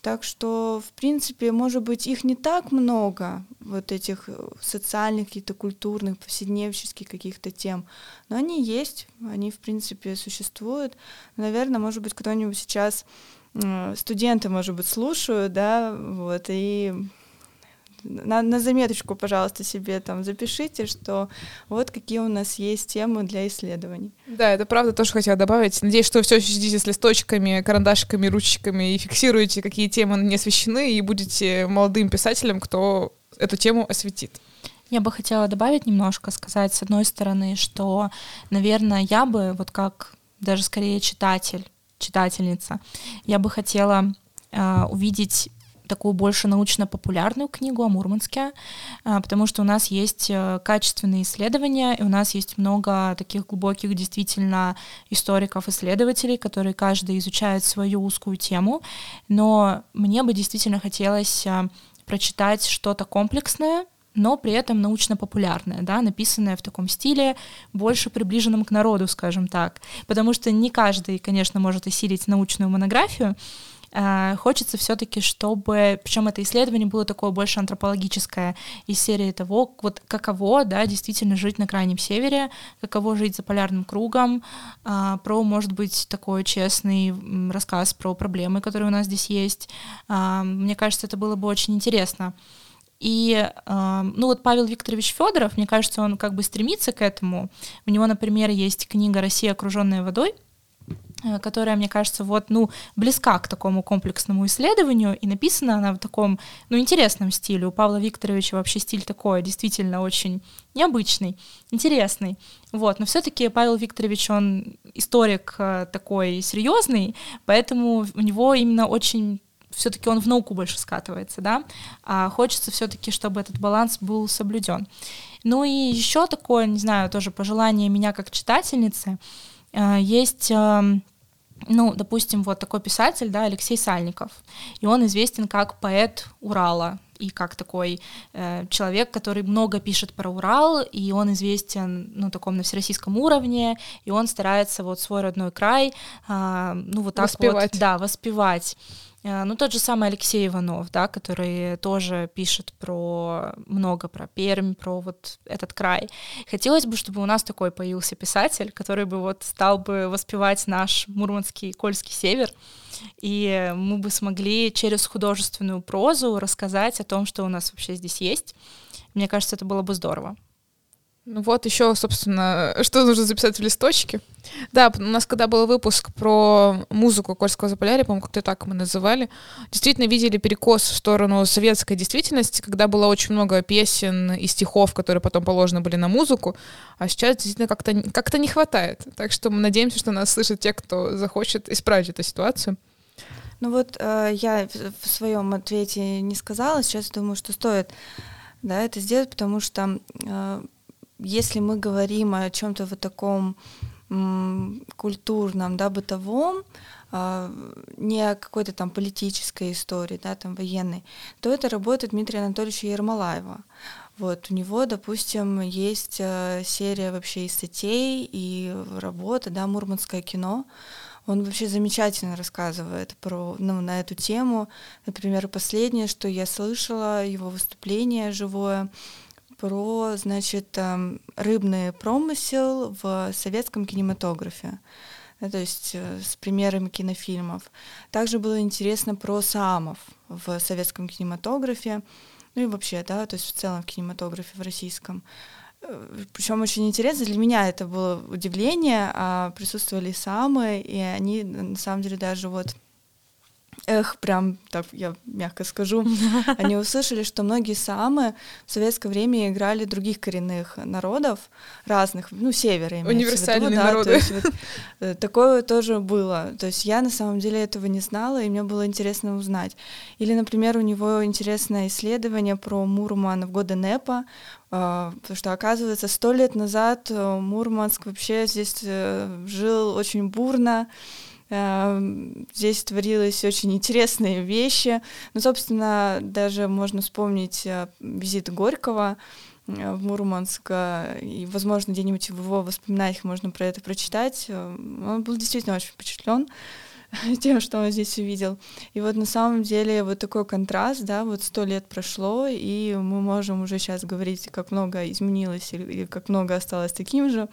Так что, в принципе, может быть, их не так много, вот этих социальных, каких-то культурных, повседневческих каких-то тем, но они есть, они, в принципе, существуют. Наверное, может быть, кто-нибудь сейчас, студенты, может быть, слушают, да, вот, и на, на заметочку, пожалуйста, себе там запишите, что вот какие у нас есть темы для исследований. Да, это правда, тоже хотела добавить. Надеюсь, что вы все сидите с листочками, карандашиками, ручками и фиксируете, какие темы не освещены, и будете молодым писателем, кто эту тему осветит. Я бы хотела добавить немножко, сказать, с одной стороны, что, наверное, я бы, вот как даже скорее читатель, читательница, я бы хотела э, увидеть такую больше научно-популярную книгу о Мурманске, потому что у нас есть качественные исследования, и у нас есть много таких глубоких действительно историков-исследователей, которые каждый изучает свою узкую тему, но мне бы действительно хотелось прочитать что-то комплексное, но при этом научно-популярное, да, написанное в таком стиле, больше приближенном к народу, скажем так. Потому что не каждый, конечно, может осилить научную монографию. Э, хочется все-таки, чтобы... Причем это исследование было такое больше антропологическое, из серии того, вот каково, да, действительно жить на Крайнем Севере, каково жить за полярным кругом, э, про, может быть, такой честный рассказ про проблемы, которые у нас здесь есть. Э, мне кажется, это было бы очень интересно. И, ну вот Павел Викторович Федоров, мне кажется, он как бы стремится к этому. У него, например, есть книга «Россия, окруженная водой», которая, мне кажется, вот, ну, близка к такому комплексному исследованию, и написана она в таком, ну, интересном стиле. У Павла Викторовича вообще стиль такой, действительно, очень необычный, интересный. Вот, но все-таки Павел Викторович, он историк такой серьезный, поэтому у него именно очень... все-таки он в науку больше скатывается, да, а хочется все-таки, чтобы этот баланс был соблюден. Ну и еще такое, не знаю, тоже пожелание меня как читательницы, есть, ну, допустим, вот такой писатель, да, Алексей Сальников, и он известен как поэт Урала, и как такой э, человек, который много пишет про Урал, и он известен, ну, таком на всероссийском уровне, и он старается вот свой родной край, э, ну, вот так воспевать. Вот, да, воспевать. Ну, тот же самый Алексей Иванов, да, который тоже пишет про много, про Пермь, про вот этот край. Хотелось бы, чтобы у нас такой появился писатель, который бы вот стал бы воспевать наш мурманский Кольский север, и мы бы смогли через художественную прозу рассказать о том, что у нас вообще здесь есть. Мне кажется, это было бы здорово. Ну вот еще, собственно, что нужно записать в листочке. Да, у нас когда был выпуск про музыку Кольского Заполярья, по-моему, как-то так мы называли, действительно видели перекос в сторону советской действительности, когда было очень много песен и стихов, которые потом положены были на музыку, а сейчас действительно как-то, как-то не хватает. Так что мы надеемся, что нас слышат те, кто захочет исправить эту ситуацию. Ну вот э, я в своем ответе не сказала, сейчас думаю, что стоит, да, это сделать, потому что... Э, Если мы говорим о чем-то вот таком м, культурном, да, бытовом, э, не о какой-то там политической истории, да, там военной, то это работает Дмитрия Анатольевича Ермолаева. Вот, у него, допустим, есть серия вообще и статей, и работа, да, «Мурманское кино». Он вообще замечательно рассказывает про, ну, на эту тему. Например, последнее, что я слышала, его выступление живое, про, значит, рыбный промысел в советском кинематографе, то есть с примерами кинофильмов. Также было интересно про саамов в советском кинематографе, ну и вообще, да, то есть в целом в кинематографе в российском. Причем очень интересно, для меня это было удивление, присутствовали саамы, и они, на самом деле, даже вот... Эх, прям, так я мягко скажу, они услышали, что многие саамы в советское время играли других коренных народов, разных, ну, севера имеется в виду. Универсальные народы. Да, то есть, вот, такое тоже было. То есть я на самом деле этого не знала, и мне было интересно узнать. Или, например, у него интересное исследование про Мурман в годы НЭПа, потому что, оказывается, сто лет назад Мурманск вообще здесь жил очень бурно, здесь творились очень интересные вещи. Ну, собственно, даже можно вспомнить визит Горького в Мурманск, и, возможно, где-нибудь в его воспоминаниях можно про это прочитать. Он был действительно очень впечатлен тем, что он здесь увидел. И вот на самом деле вот такой контраст, да, вот сто лет прошло, и мы можем уже сейчас говорить, как много изменилось и как много осталось таким же.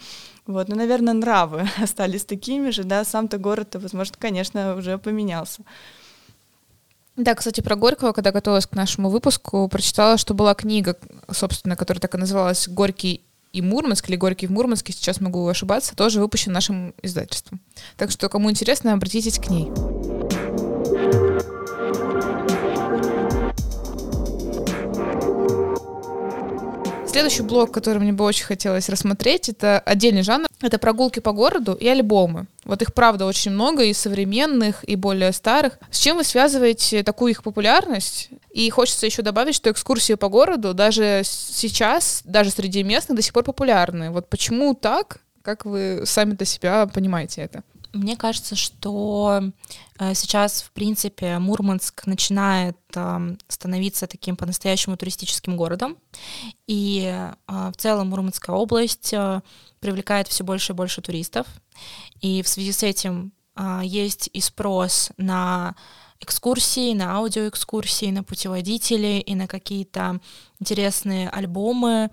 Вот, ну, наверное, нравы остались такими же, да, сам-то город-то, возможно, конечно, уже поменялся. Да, кстати, про Горького, когда готовилась к нашему выпуску, прочитала, что была книга, собственно, которая так и называлась «Горький и Мурманск», или «Горький в Мурманске», сейчас могу ошибаться, тоже выпущен нашим издательством. Так что, кому интересно, обратитесь к ней. Следующий блок, который мне бы очень хотелось рассмотреть, это отдельный жанр, Это прогулки по городу и альбомы. Вот их, правда, очень много, и современных, и более старых. С чем вы связываете такую их популярность? И хочется еще добавить, что экскурсии по городу даже сейчас, даже среди местных, до сих пор популярны. Вот почему так? Как вы сами для себя понимаете это? Мне кажется, что сейчас, в принципе, Мурманск начинает становиться таким по-настоящему туристическим городом. И в целом Мурманская область привлекает все больше и больше туристов. И в связи с этим есть и спрос на экскурсии, на аудиоэкскурсии, на путеводители и на какие-то интересные альбомы.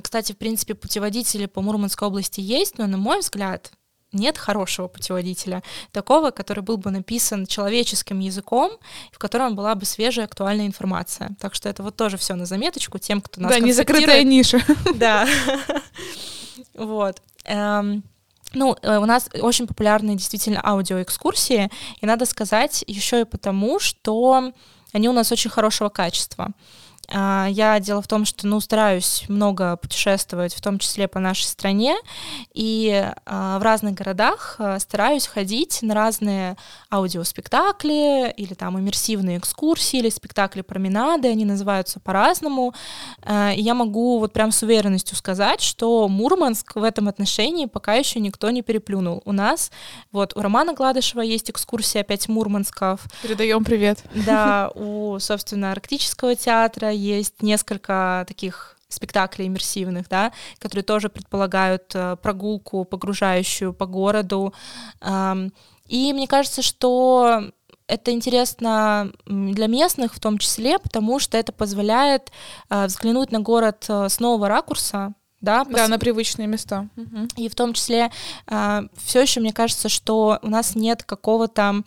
Кстати, в принципе, путеводители по Мурманской области есть, но, на мой взгляд, нет хорошего путеводителя, такого, который был бы написан человеческим языком, в котором была бы свежая, актуальная информация. Так что это вот тоже все на заметочку тем, кто нас консультирует. Да, незакрытая ниша. Да. Вот. Ну, у нас очень популярны действительно аудиоэкскурсии, и надо сказать еще и потому, что они у нас очень хорошего качества. Я дело в том, что, ну, стараюсь много путешествовать, в том числе по нашей стране, и в разных городах стараюсь ходить на разные аудиоспектакли или там иммерсивные экскурсии, или спектакли-променады, они называются по-разному. И я могу вот прям с уверенностью сказать, что Мурманск в этом отношении пока еще никто не переплюнул. У нас вот у Романа Гладышева есть экскурсия «Пять Мурмансков». Передаем привет. Да, у, собственно, Арктического театра есть несколько таких спектаклей иммерсивных, да, которые тоже предполагают прогулку, погружающую по городу. И мне кажется, что это интересно для местных в том числе, потому что это позволяет взглянуть на город с нового ракурса, да, пос... да, на привычные места. Угу. И в том числе все еще мне кажется, что у нас нет какого-то,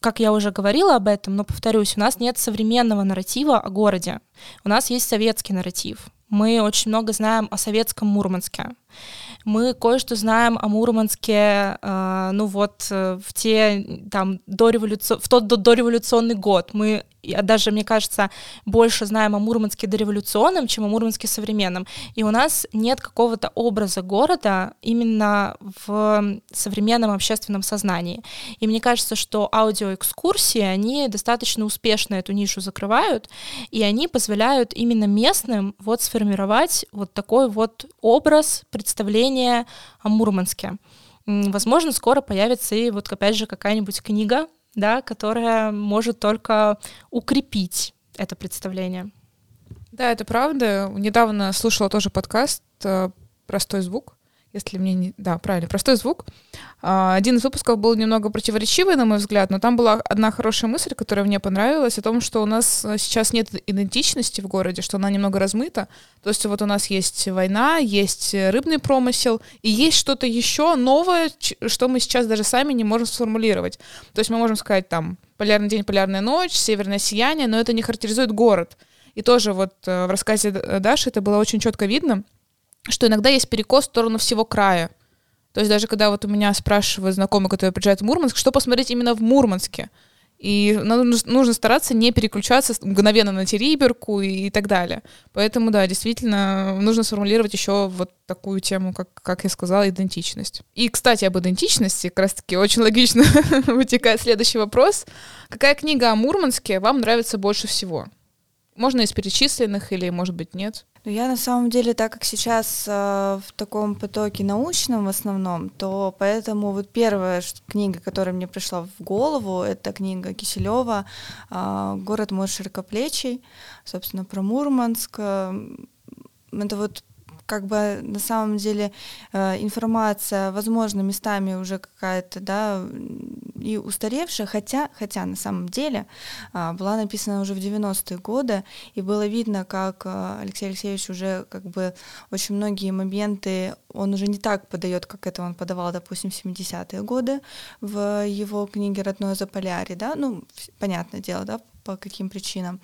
как я уже говорила об этом, но повторюсь, у нас нет современного нарратива о городе. У нас есть советский нарратив. Мы очень много знаем о советском Мурманске. Мы кое-что знаем о Мурманске, э, ну вот, в, те, там, дореволюци... в тот дореволюционный год. Мы даже, мне кажется, больше знаем о Мурманске дореволюционном, чем о Мурманске современном. И у нас нет какого-то образа города именно в современном общественном сознании. И мне кажется, что аудиоэкскурсии, они достаточно успешно эту нишу закрывают, и они позволяют именно местным вот сформировать вот такой вот образ, представление о Мурманске. Возможно, скоро появится и вот опять же какая-нибудь книга, да, которая может только укрепить это представление. Да, это правда. Недавно слушала тоже подкаст «Простой звук». Если мне не... Да, правильно, «Простой звук». Один из выпусков был немного противоречивый, на мой взгляд, но там была одна хорошая мысль, которая мне понравилась, о том, что у нас сейчас нет идентичности в городе, что она немного размыта. То есть вот у нас есть война, есть рыбный промысел, и есть что-то еще новое, что мы сейчас даже сами не можем сформулировать. То есть мы можем сказать там «Полярный день, полярная ночь», «Северное сияние», но это не характеризует город. И тоже вот в рассказе Даши это было очень четко видно, что иногда есть перекос в сторону всего края. То есть даже когда вот у меня спрашивают знакомые, которые приезжают в Мурманск, что посмотреть именно в Мурманске. И нужно стараться не переключаться мгновенно на Териберку и так далее. Поэтому, да, действительно, нужно сформулировать еще вот такую тему, как, как я сказала, идентичность. И, кстати, об идентичности как раз-таки очень логично вытекает следующий вопрос. Какая книга о Мурманске вам нравится больше всего? Можно из перечисленных или, может быть, нет? Я на самом деле, так как сейчас э, в таком потоке научном в основном, то поэтому вот первая книга, которая мне пришла в голову, это книга Киселева э, «Город мой широкоплечий», собственно, про Мурманск. Это вот как бы на самом деле э, информация, возможно, местами уже какая-то, да, и устаревшая, хотя, хотя на самом деле э, была написана уже в девяностые годы, и было видно, как э, Алексей Алексеевич уже как бы очень многие моменты он уже не так подает, как это он подавал, допустим, в семидесятые годы в его книге «Родное Заполярье», да, ну, понятное дело, да, по каким причинам.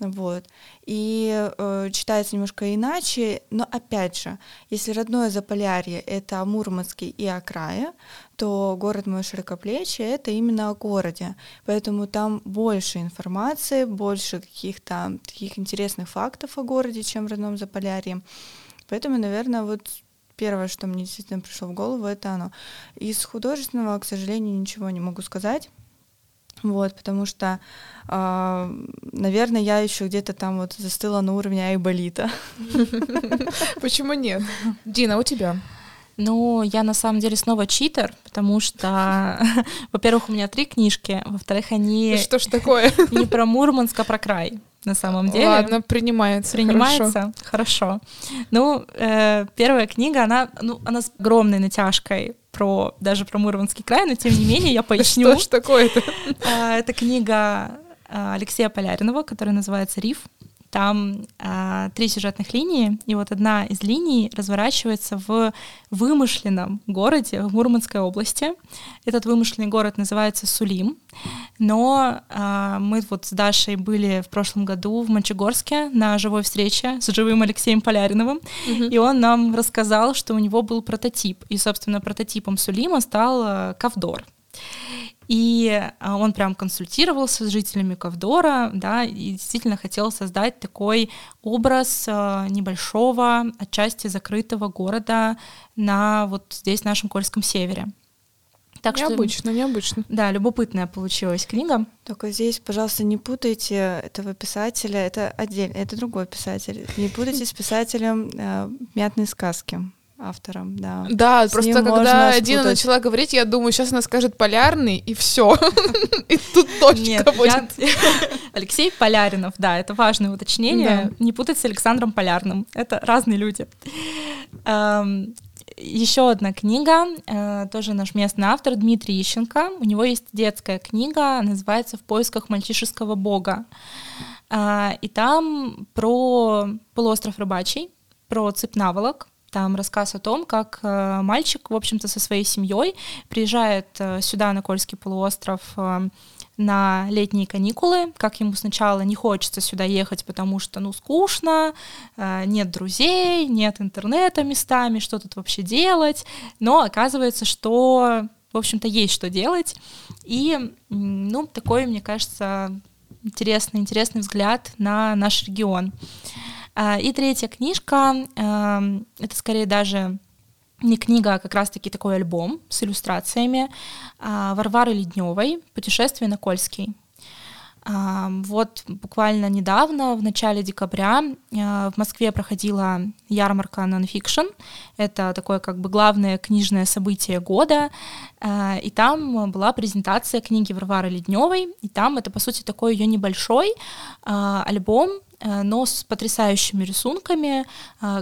Вот. И э, читается немножко иначе, но опять же, если «Родное Заполярье» — это о Мурманске и о крае, то «Город мой широкоплечий» — это именно о городе. Поэтому там больше информации, больше каких-то таких интересных фактов о городе, чем в «Родном Заполярье». Поэтому, наверное, вот первое, что мне действительно пришло в голову, это оно. Из художественного, к сожалению, ничего не могу сказать. Вот, потому что, э, наверное, я еще где-то там вот застыла на уровне Айболита. Почему нет? Дина, у тебя? Ну, я на самом деле снова читер, потому что, во-первых, у меня три книжки, во-вторых, они что ж такое? Не про Мурманск, а про край. На самом деле. Ладно, принимается. Принимается, хорошо. хорошо. Ну, э, первая книга, она, ну, она с огромной натяжкой про, даже про Мурманский край, но тем не менее я поясню. Что ж такое-то? Это книга Алексея Поляринова, которая называется «Риф». Там а, три сюжетных линии, и вот одна из линий разворачивается в вымышленном городе в Мурманской области. Этот вымышленный город называется Сулим, но а, мы вот с Дашей были в прошлом году в Мончегорске на живой встрече с живым Алексеем Поляриновым, угу. и он нам рассказал, что у него был прототип, и, собственно, прототипом Сулима стал Ковдор. И он прям консультировался с жителями Ковдора, да, и действительно хотел создать такой образ небольшого, отчасти закрытого города на вот здесь, нашем Кольском севере. Так необычно, что, необычно. Да, любопытная получилась книга. Только здесь, пожалуйста, не путайте этого писателя, это отдельно, это другой писатель, не путайте с писателем э, «Мятной сказки». Автором, да. Да, с просто когда Дина начала говорить, я думаю, сейчас она скажет «Полярный», и все. И тут точка будет. Алексей Поляринов, да, это важное уточнение. Не путать с Александром Полярным. Это разные люди. Еще одна книга, тоже наш местный автор Дмитрий Ищенко. У него есть детская книга, называется «В поисках мальчишеского бога». И там про полуостров Рыбачий, про цепь-наволок. Там рассказ о том, как э, мальчик, в общем-то, со своей семьей приезжает э, сюда, на Кольский полуостров, э, на летние каникулы, как ему сначала не хочется сюда ехать, потому что, ну, скучно, э, нет друзей, нет интернета местами, что тут вообще делать, но оказывается, что, в общем-то, есть что делать, и, ну, такой, мне кажется, интересный, интересный взгляд на наш регион. И третья книжка, это скорее даже не книга, а как раз-таки такой альбом с иллюстрациями Варвары Ледневой «Путешествие на Кольский». Вот буквально недавно, в начале декабря, в Москве проходила ярмарка «Нонфикшн». Это такое как бы главное книжное событие года. И там была презентация книги Варвары Ледневой. И там это, по сути, такой ее небольшой альбом, но с потрясающими рисунками,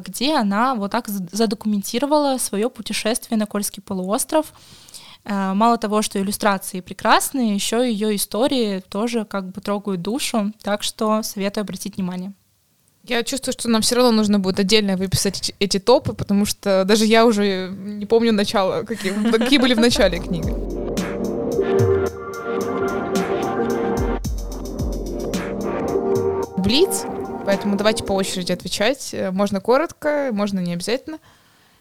где она вот так задокументировала свое путешествие на Кольский полуостров. Мало того, что иллюстрации прекрасные, еще ее истории тоже как бы трогают душу, так что советую обратить внимание. Я чувствую, что нам все равно нужно будет отдельно выписать эти топы, потому что даже я уже не помню начало, какие, какие были в начале книги. Блиц, поэтому давайте по очереди отвечать. Можно коротко, можно не обязательно.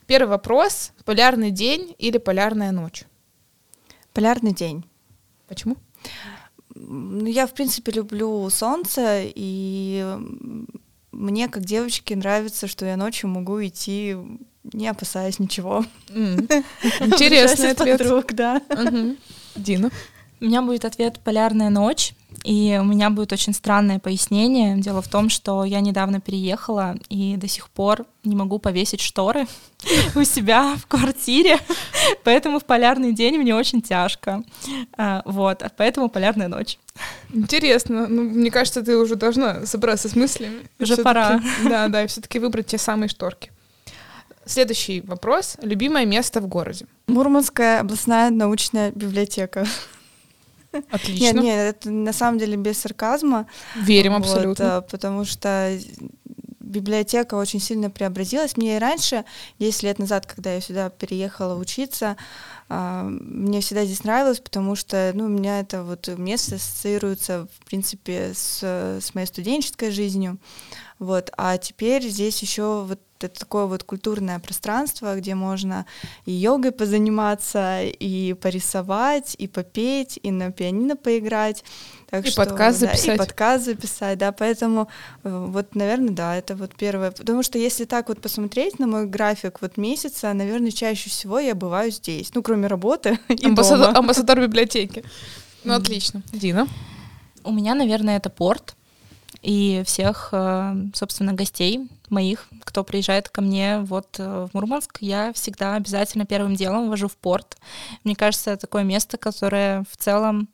Первый вопрос. Полярный день или полярная ночь? Полярный день. Почему? Я, в принципе, люблю солнце, и мне, как девочке, нравится, что я ночью могу идти, не опасаясь ничего. Интересный ответ. Подруг, да. Дина? У меня будет ответ «Полярная ночь», и у меня будет очень странное пояснение. Дело в том, что я недавно переехала и до сих пор не могу повесить шторы у себя в квартире, поэтому в полярный день мне очень тяжко. Вот, поэтому «Полярная ночь». Интересно. Ну, мне кажется, ты уже должна собраться с мыслями. Уже пора. Да, да, и все-таки выбрать те самые шторки. Следующий вопрос. Любимое место в городе? Мурманская областная научная библиотека. Отлично. Нет, нет, это на самом деле без сарказма. Верим вот, абсолютно. Потому что библиотека очень сильно преобразилась. Мне и раньше, десять лет назад, когда я сюда переехала учиться, мне всегда здесь нравилось, потому что, ну, у меня это вот место ассоциируется, в принципе, с, с моей студенческой жизнью. Вот. А теперь здесь еще вот это такое вот культурное пространство, где можно и йогой позаниматься, и порисовать, и попеть, и на пианино поиграть. Так и что, подкаст записать. Да, и подкаст записать, да, поэтому вот, наверное, да, это вот первое. Потому что если так вот посмотреть на мой график вот месяца, наверное, чаще всего я бываю здесь, ну, кроме работы и Амбассадор, дома. Амбассадор библиотеки. Ну, mm-hmm. Отлично. Дина? У меня, наверное, это порт. И всех, собственно, гостей моих, кто приезжает ко мне вот в Мурманск, я всегда обязательно первым делом вожу в порт. Мне кажется, это такое место, которое в целом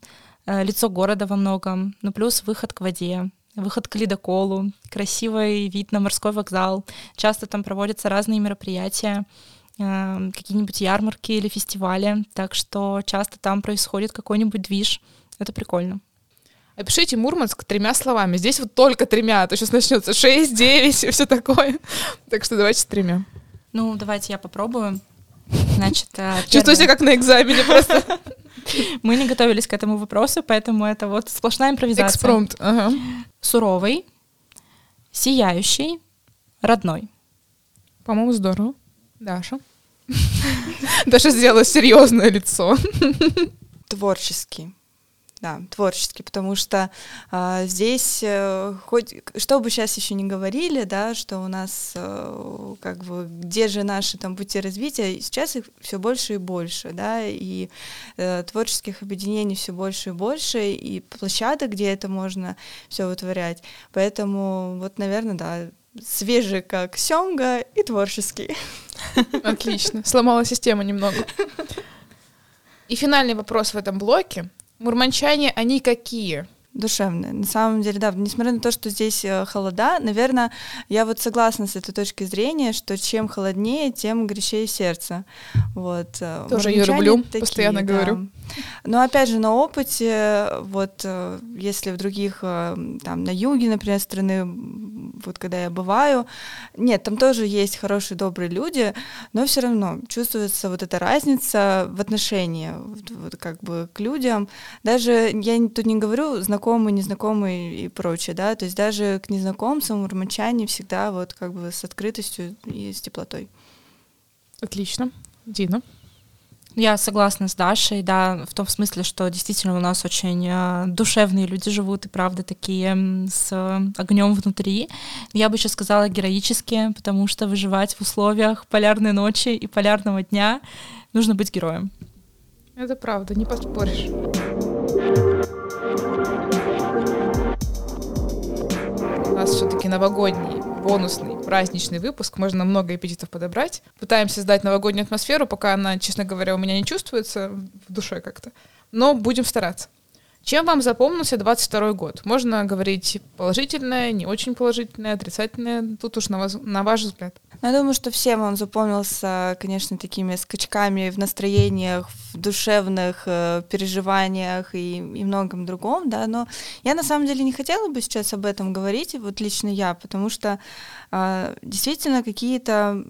лицо города во многом, ну плюс выход к воде, выход к ледоколу, красивый вид на морской вокзал. Часто там проводятся разные мероприятия, какие-нибудь ярмарки или фестивали, так что часто там происходит какой-нибудь движ. Это прикольно. Опишите Мурманск тремя словами. Здесь вот только тремя, а то сейчас начнется шесть, девять и все такое. Так что давайте с тремя. Ну, давайте я попробую. Значит, чувствую себя как на экзамене просто. Мы не готовились к этому вопросу, поэтому это вот сплошная импровизация. Экспромт. Ага. Суровый, сияющий, родной. По-моему, здорово. Даша. Даша сделала серьезное лицо. Творческий. Да, творческий, потому что а, здесь, э, хоть что бы сейчас еще не говорили, да, что у нас э, как бы где же наши там пути развития, сейчас их все больше и больше, да, и э, творческих объединений все больше и больше, и площадок, где это можно все вытворять. Поэтому, вот, наверное, да, свежий, как семга, и творческий. Отлично. Сломала систему немного. И финальный вопрос в этом блоке. Мурманчане, они какие? Душевные. На самом деле, да, несмотря на то, что здесь холода, наверное, я вот согласна с этой точки зрения, что чем холоднее, тем горячее сердце. Вот. Тоже ее люблю, такие, постоянно да. говорю. Но опять же, на опыте, вот если в других, там, на юге, например, страны, вот когда я бываю, нет, там тоже есть хорошие, добрые люди, но все равно чувствуется вот эта разница в отношении вот, вот, как бы к людям. Даже я тут не говорю знакомые, знакомый, незнакомый и прочее, да, то есть даже к незнакомцам мурманчане всегда вот как бы с открытостью и с теплотой. Отлично. Дина? Я согласна с Дашей, да, в том смысле, что действительно у нас очень душевные люди живут и правда такие с огнем внутри. Я бы еще сказала героические, потому что выживать в условиях полярной ночи и полярного дня нужно быть героем. Это правда, не поспоришь. У нас все-таки новогодний, бонусный, праздничный выпуск. Можно много эпитетов подобрать. Пытаемся создать новогоднюю атмосферу, пока она, честно говоря, у меня не чувствуется в душе как-то. Но будем стараться. Чем вам запомнился двадцать второй год? Можно говорить положительное, не очень положительное, отрицательное. Тут уж на, вас, на ваш взгляд. Я думаю, что всем он запомнился, конечно, такими скачками в настроениях, в душевных э, переживаниях и, и многом другом, да. Но я на самом деле не хотела бы сейчас об этом говорить, вот лично я, потому что э, действительно какие-то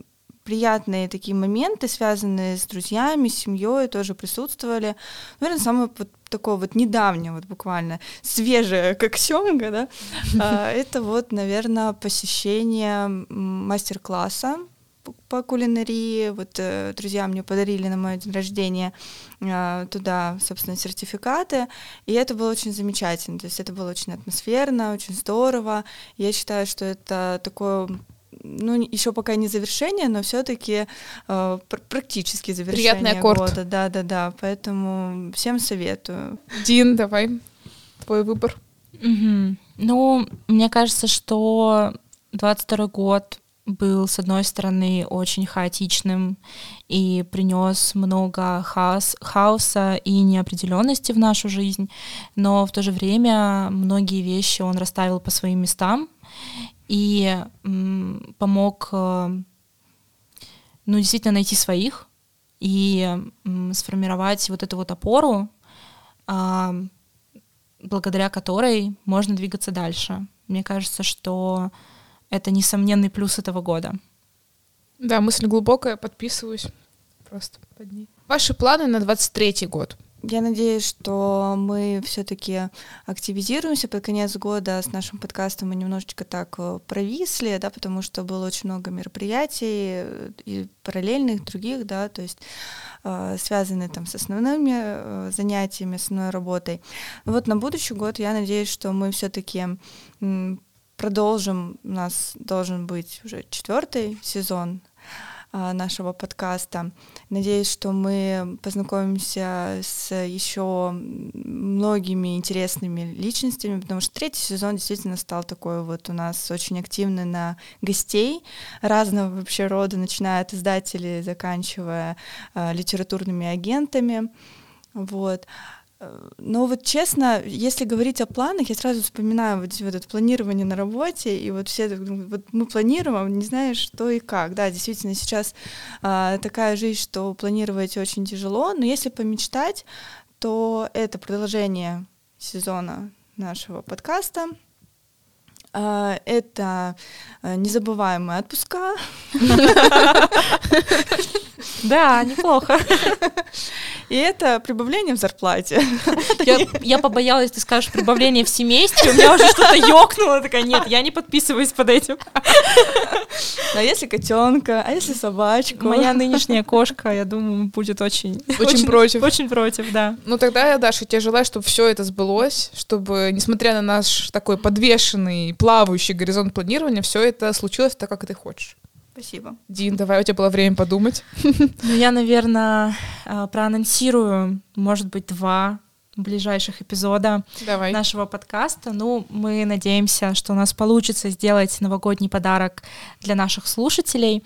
приятные такие моменты, связанные с друзьями, с семьей, тоже присутствовали. Наверное, самое вот такое вот недавнее, вот буквально свежее, как семга, да, а, это вот, наверное, посещение мастер-класса по кулинарии. Вот э, друзья мне подарили на мой день рождения э, туда, собственно, сертификаты, и это было очень замечательно. То есть это было очень атмосферно, очень здорово. Я считаю, что это такое... Ну, еще пока не завершение, но все-таки э, практически завершение приятный аккорд года. Да, да, да. Поэтому всем советую. Дин, давай, твой выбор. Угу. Ну, мне кажется, что двадцать второй год был, с одной стороны, очень хаотичным и принес много хаос, хаоса и неопределенности в нашу жизнь, но в то же время многие вещи он расставил по своим местам. И м, помог, ну, действительно найти своих и м, сформировать вот эту вот опору, а, благодаря которой можно двигаться дальше. Мне кажется, что это несомненный плюс этого года. Да, мысль глубокая, подписываюсь просто под ней. Ваши планы на двадцать третий год? Я надеюсь, что мы все-таки активизируемся под конец года. С нашим подкастом мы немножечко так провисли, да, потому что было очень много мероприятий и параллельных, других, да, то есть связанные там с основными занятиями, с основной работой. Но вот на будущий год я надеюсь, что мы все-таки продолжим. У нас должен быть уже четвертый сезон нашего подкаста. Надеюсь, что мы познакомимся с еще многими интересными личностями, потому что третий сезон действительно стал такой вот у нас очень активный на гостей разного вообще рода, начиная от издателей, заканчивая э, литературными агентами. Вот. Но вот честно, если говорить о планах, я сразу вспоминаю вот, вот это планирование на работе, и вот все вот мы планируем, а не знаешь, что и как. Да, действительно, сейчас а, такая жизнь, что планировать очень тяжело, но если помечтать, то это продолжение сезона нашего подкаста. Это незабываемые отпуска. Да, неплохо. И это прибавление в зарплате. Я, я побоялась, ты скажешь, прибавление в семействе, у меня уже что-то ёкнуло, такая, нет, я не подписываюсь под этим. А если котенка, а если собачку? Моя нынешняя кошка, я думаю, будет очень... Очень, очень против. Очень против, да. Ну тогда, я, Даша, тебе желаю, чтобы все это сбылось, чтобы, несмотря на наш такой подвешенный, плавающий горизонт планирования, все это случилось так, как ты хочешь. Спасибо. Дин, давай, у тебя было время подумать. Ну, я, наверное, проанонсирую, может быть, два ближайших эпизода давай. Нашего подкаста. Ну, мы надеемся, что у нас получится сделать новогодний подарок для наших слушателей.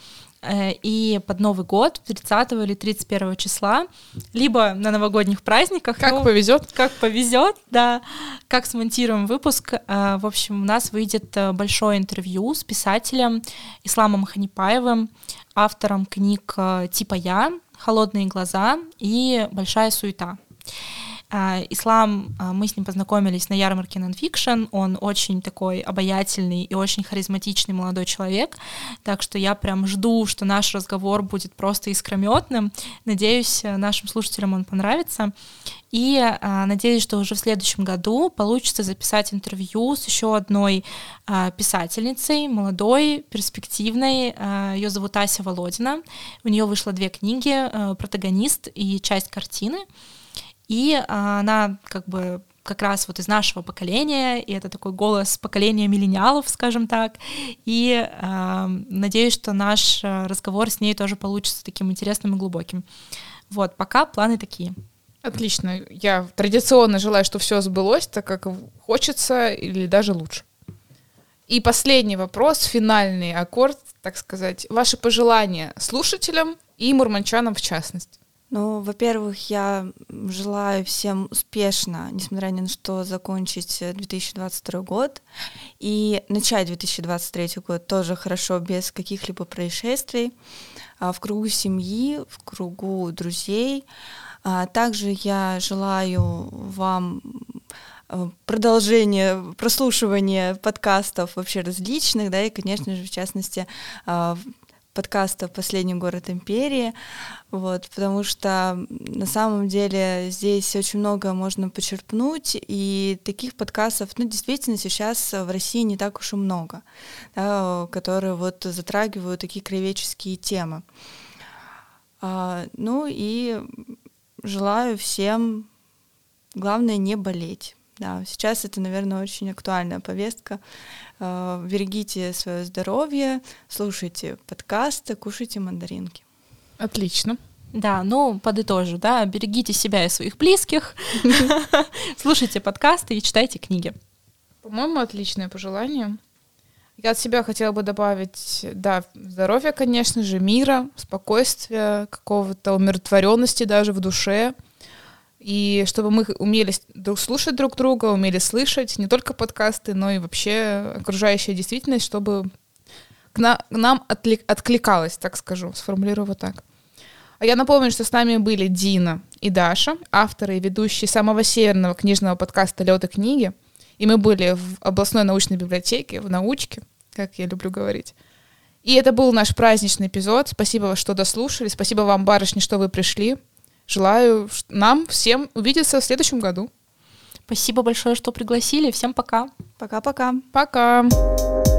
И под Новый год, тридцатого или тридцать первого числа, либо на новогодних праздниках. Как ну, повезет. Как повезет, да. Как смонтируем выпуск. В общем, у нас выйдет большое интервью с писателем Исламом Ханипаевым, автором книг типа «Я», «Холодные глаза» и «Большая суета». Ислам, мы с ним познакомились на ярмарке Nonfiction, он очень такой обаятельный и очень харизматичный молодой человек, так что я прям жду, что наш разговор будет просто искрометным, надеюсь, нашим слушателям он понравится, и а, надеюсь, что уже в следующем году получится записать интервью с еще одной а, писательницей, молодой, перспективной, а, ее зовут Ася Володина, у нее вышло две книги, а, «Протагонист» и «Часть картины», и она как бы как раз вот из нашего поколения, и это такой голос поколения миллениалов, скажем так, и э, надеюсь, что наш разговор с ней тоже получится таким интересным и глубоким. Вот, пока планы такие. Отлично. Я традиционно желаю, что все сбылось так, как хочется, или даже лучше. И последний вопрос, финальный аккорд, так сказать. Ваши пожелания слушателям и мурманчанам в частности. Ну, во-первых, я желаю всем успешно, несмотря ни на что, закончить две тысячи двадцать второй год и начать две тысячи двадцать третий год тоже хорошо, без каких-либо происшествий, в кругу семьи, в кругу друзей. Также я желаю вам продолжение, прослушивание подкастов вообще различных, да, и, конечно же, в частности, подкаста «Последний город империи», вот, потому что на самом деле здесь очень много можно почерпнуть, и таких подкастов, ну, действительно, сейчас в России не так уж и много, да, которые вот затрагивают такие краеведческие темы. А, ну и желаю всем, главное, не болеть. Да, сейчас это, наверное, очень актуальная повестка. Берегите свое здоровье, слушайте подкасты, кушайте мандаринки. Отлично. Да, ну, подытожу, да, берегите себя и своих близких, слушайте подкасты и читайте книги. По-моему, отличное пожелание. Я от себя хотела бы добавить, да, здоровья, конечно же, мира, спокойствия, какого-то умиротворенности даже в душе. И чтобы мы умели слушать друг друга, умели слышать не только подкасты, но и вообще окружающая действительность, чтобы к на- нам отли- откликалась, так скажу, сформулирую вот так. А я напомню, что с нами были Дина и Даша, авторы и ведущие самого северного книжного подкаста «Лёд и книги». И мы были в областной научной библиотеке, в научке, как я люблю говорить. И это был наш праздничный эпизод. Спасибо, что дослушали. Спасибо вам, барышни, что вы пришли. Желаю нам всем увидеться в следующем году. Спасибо большое, что пригласили. Всем пока. Пока-пока. Пока.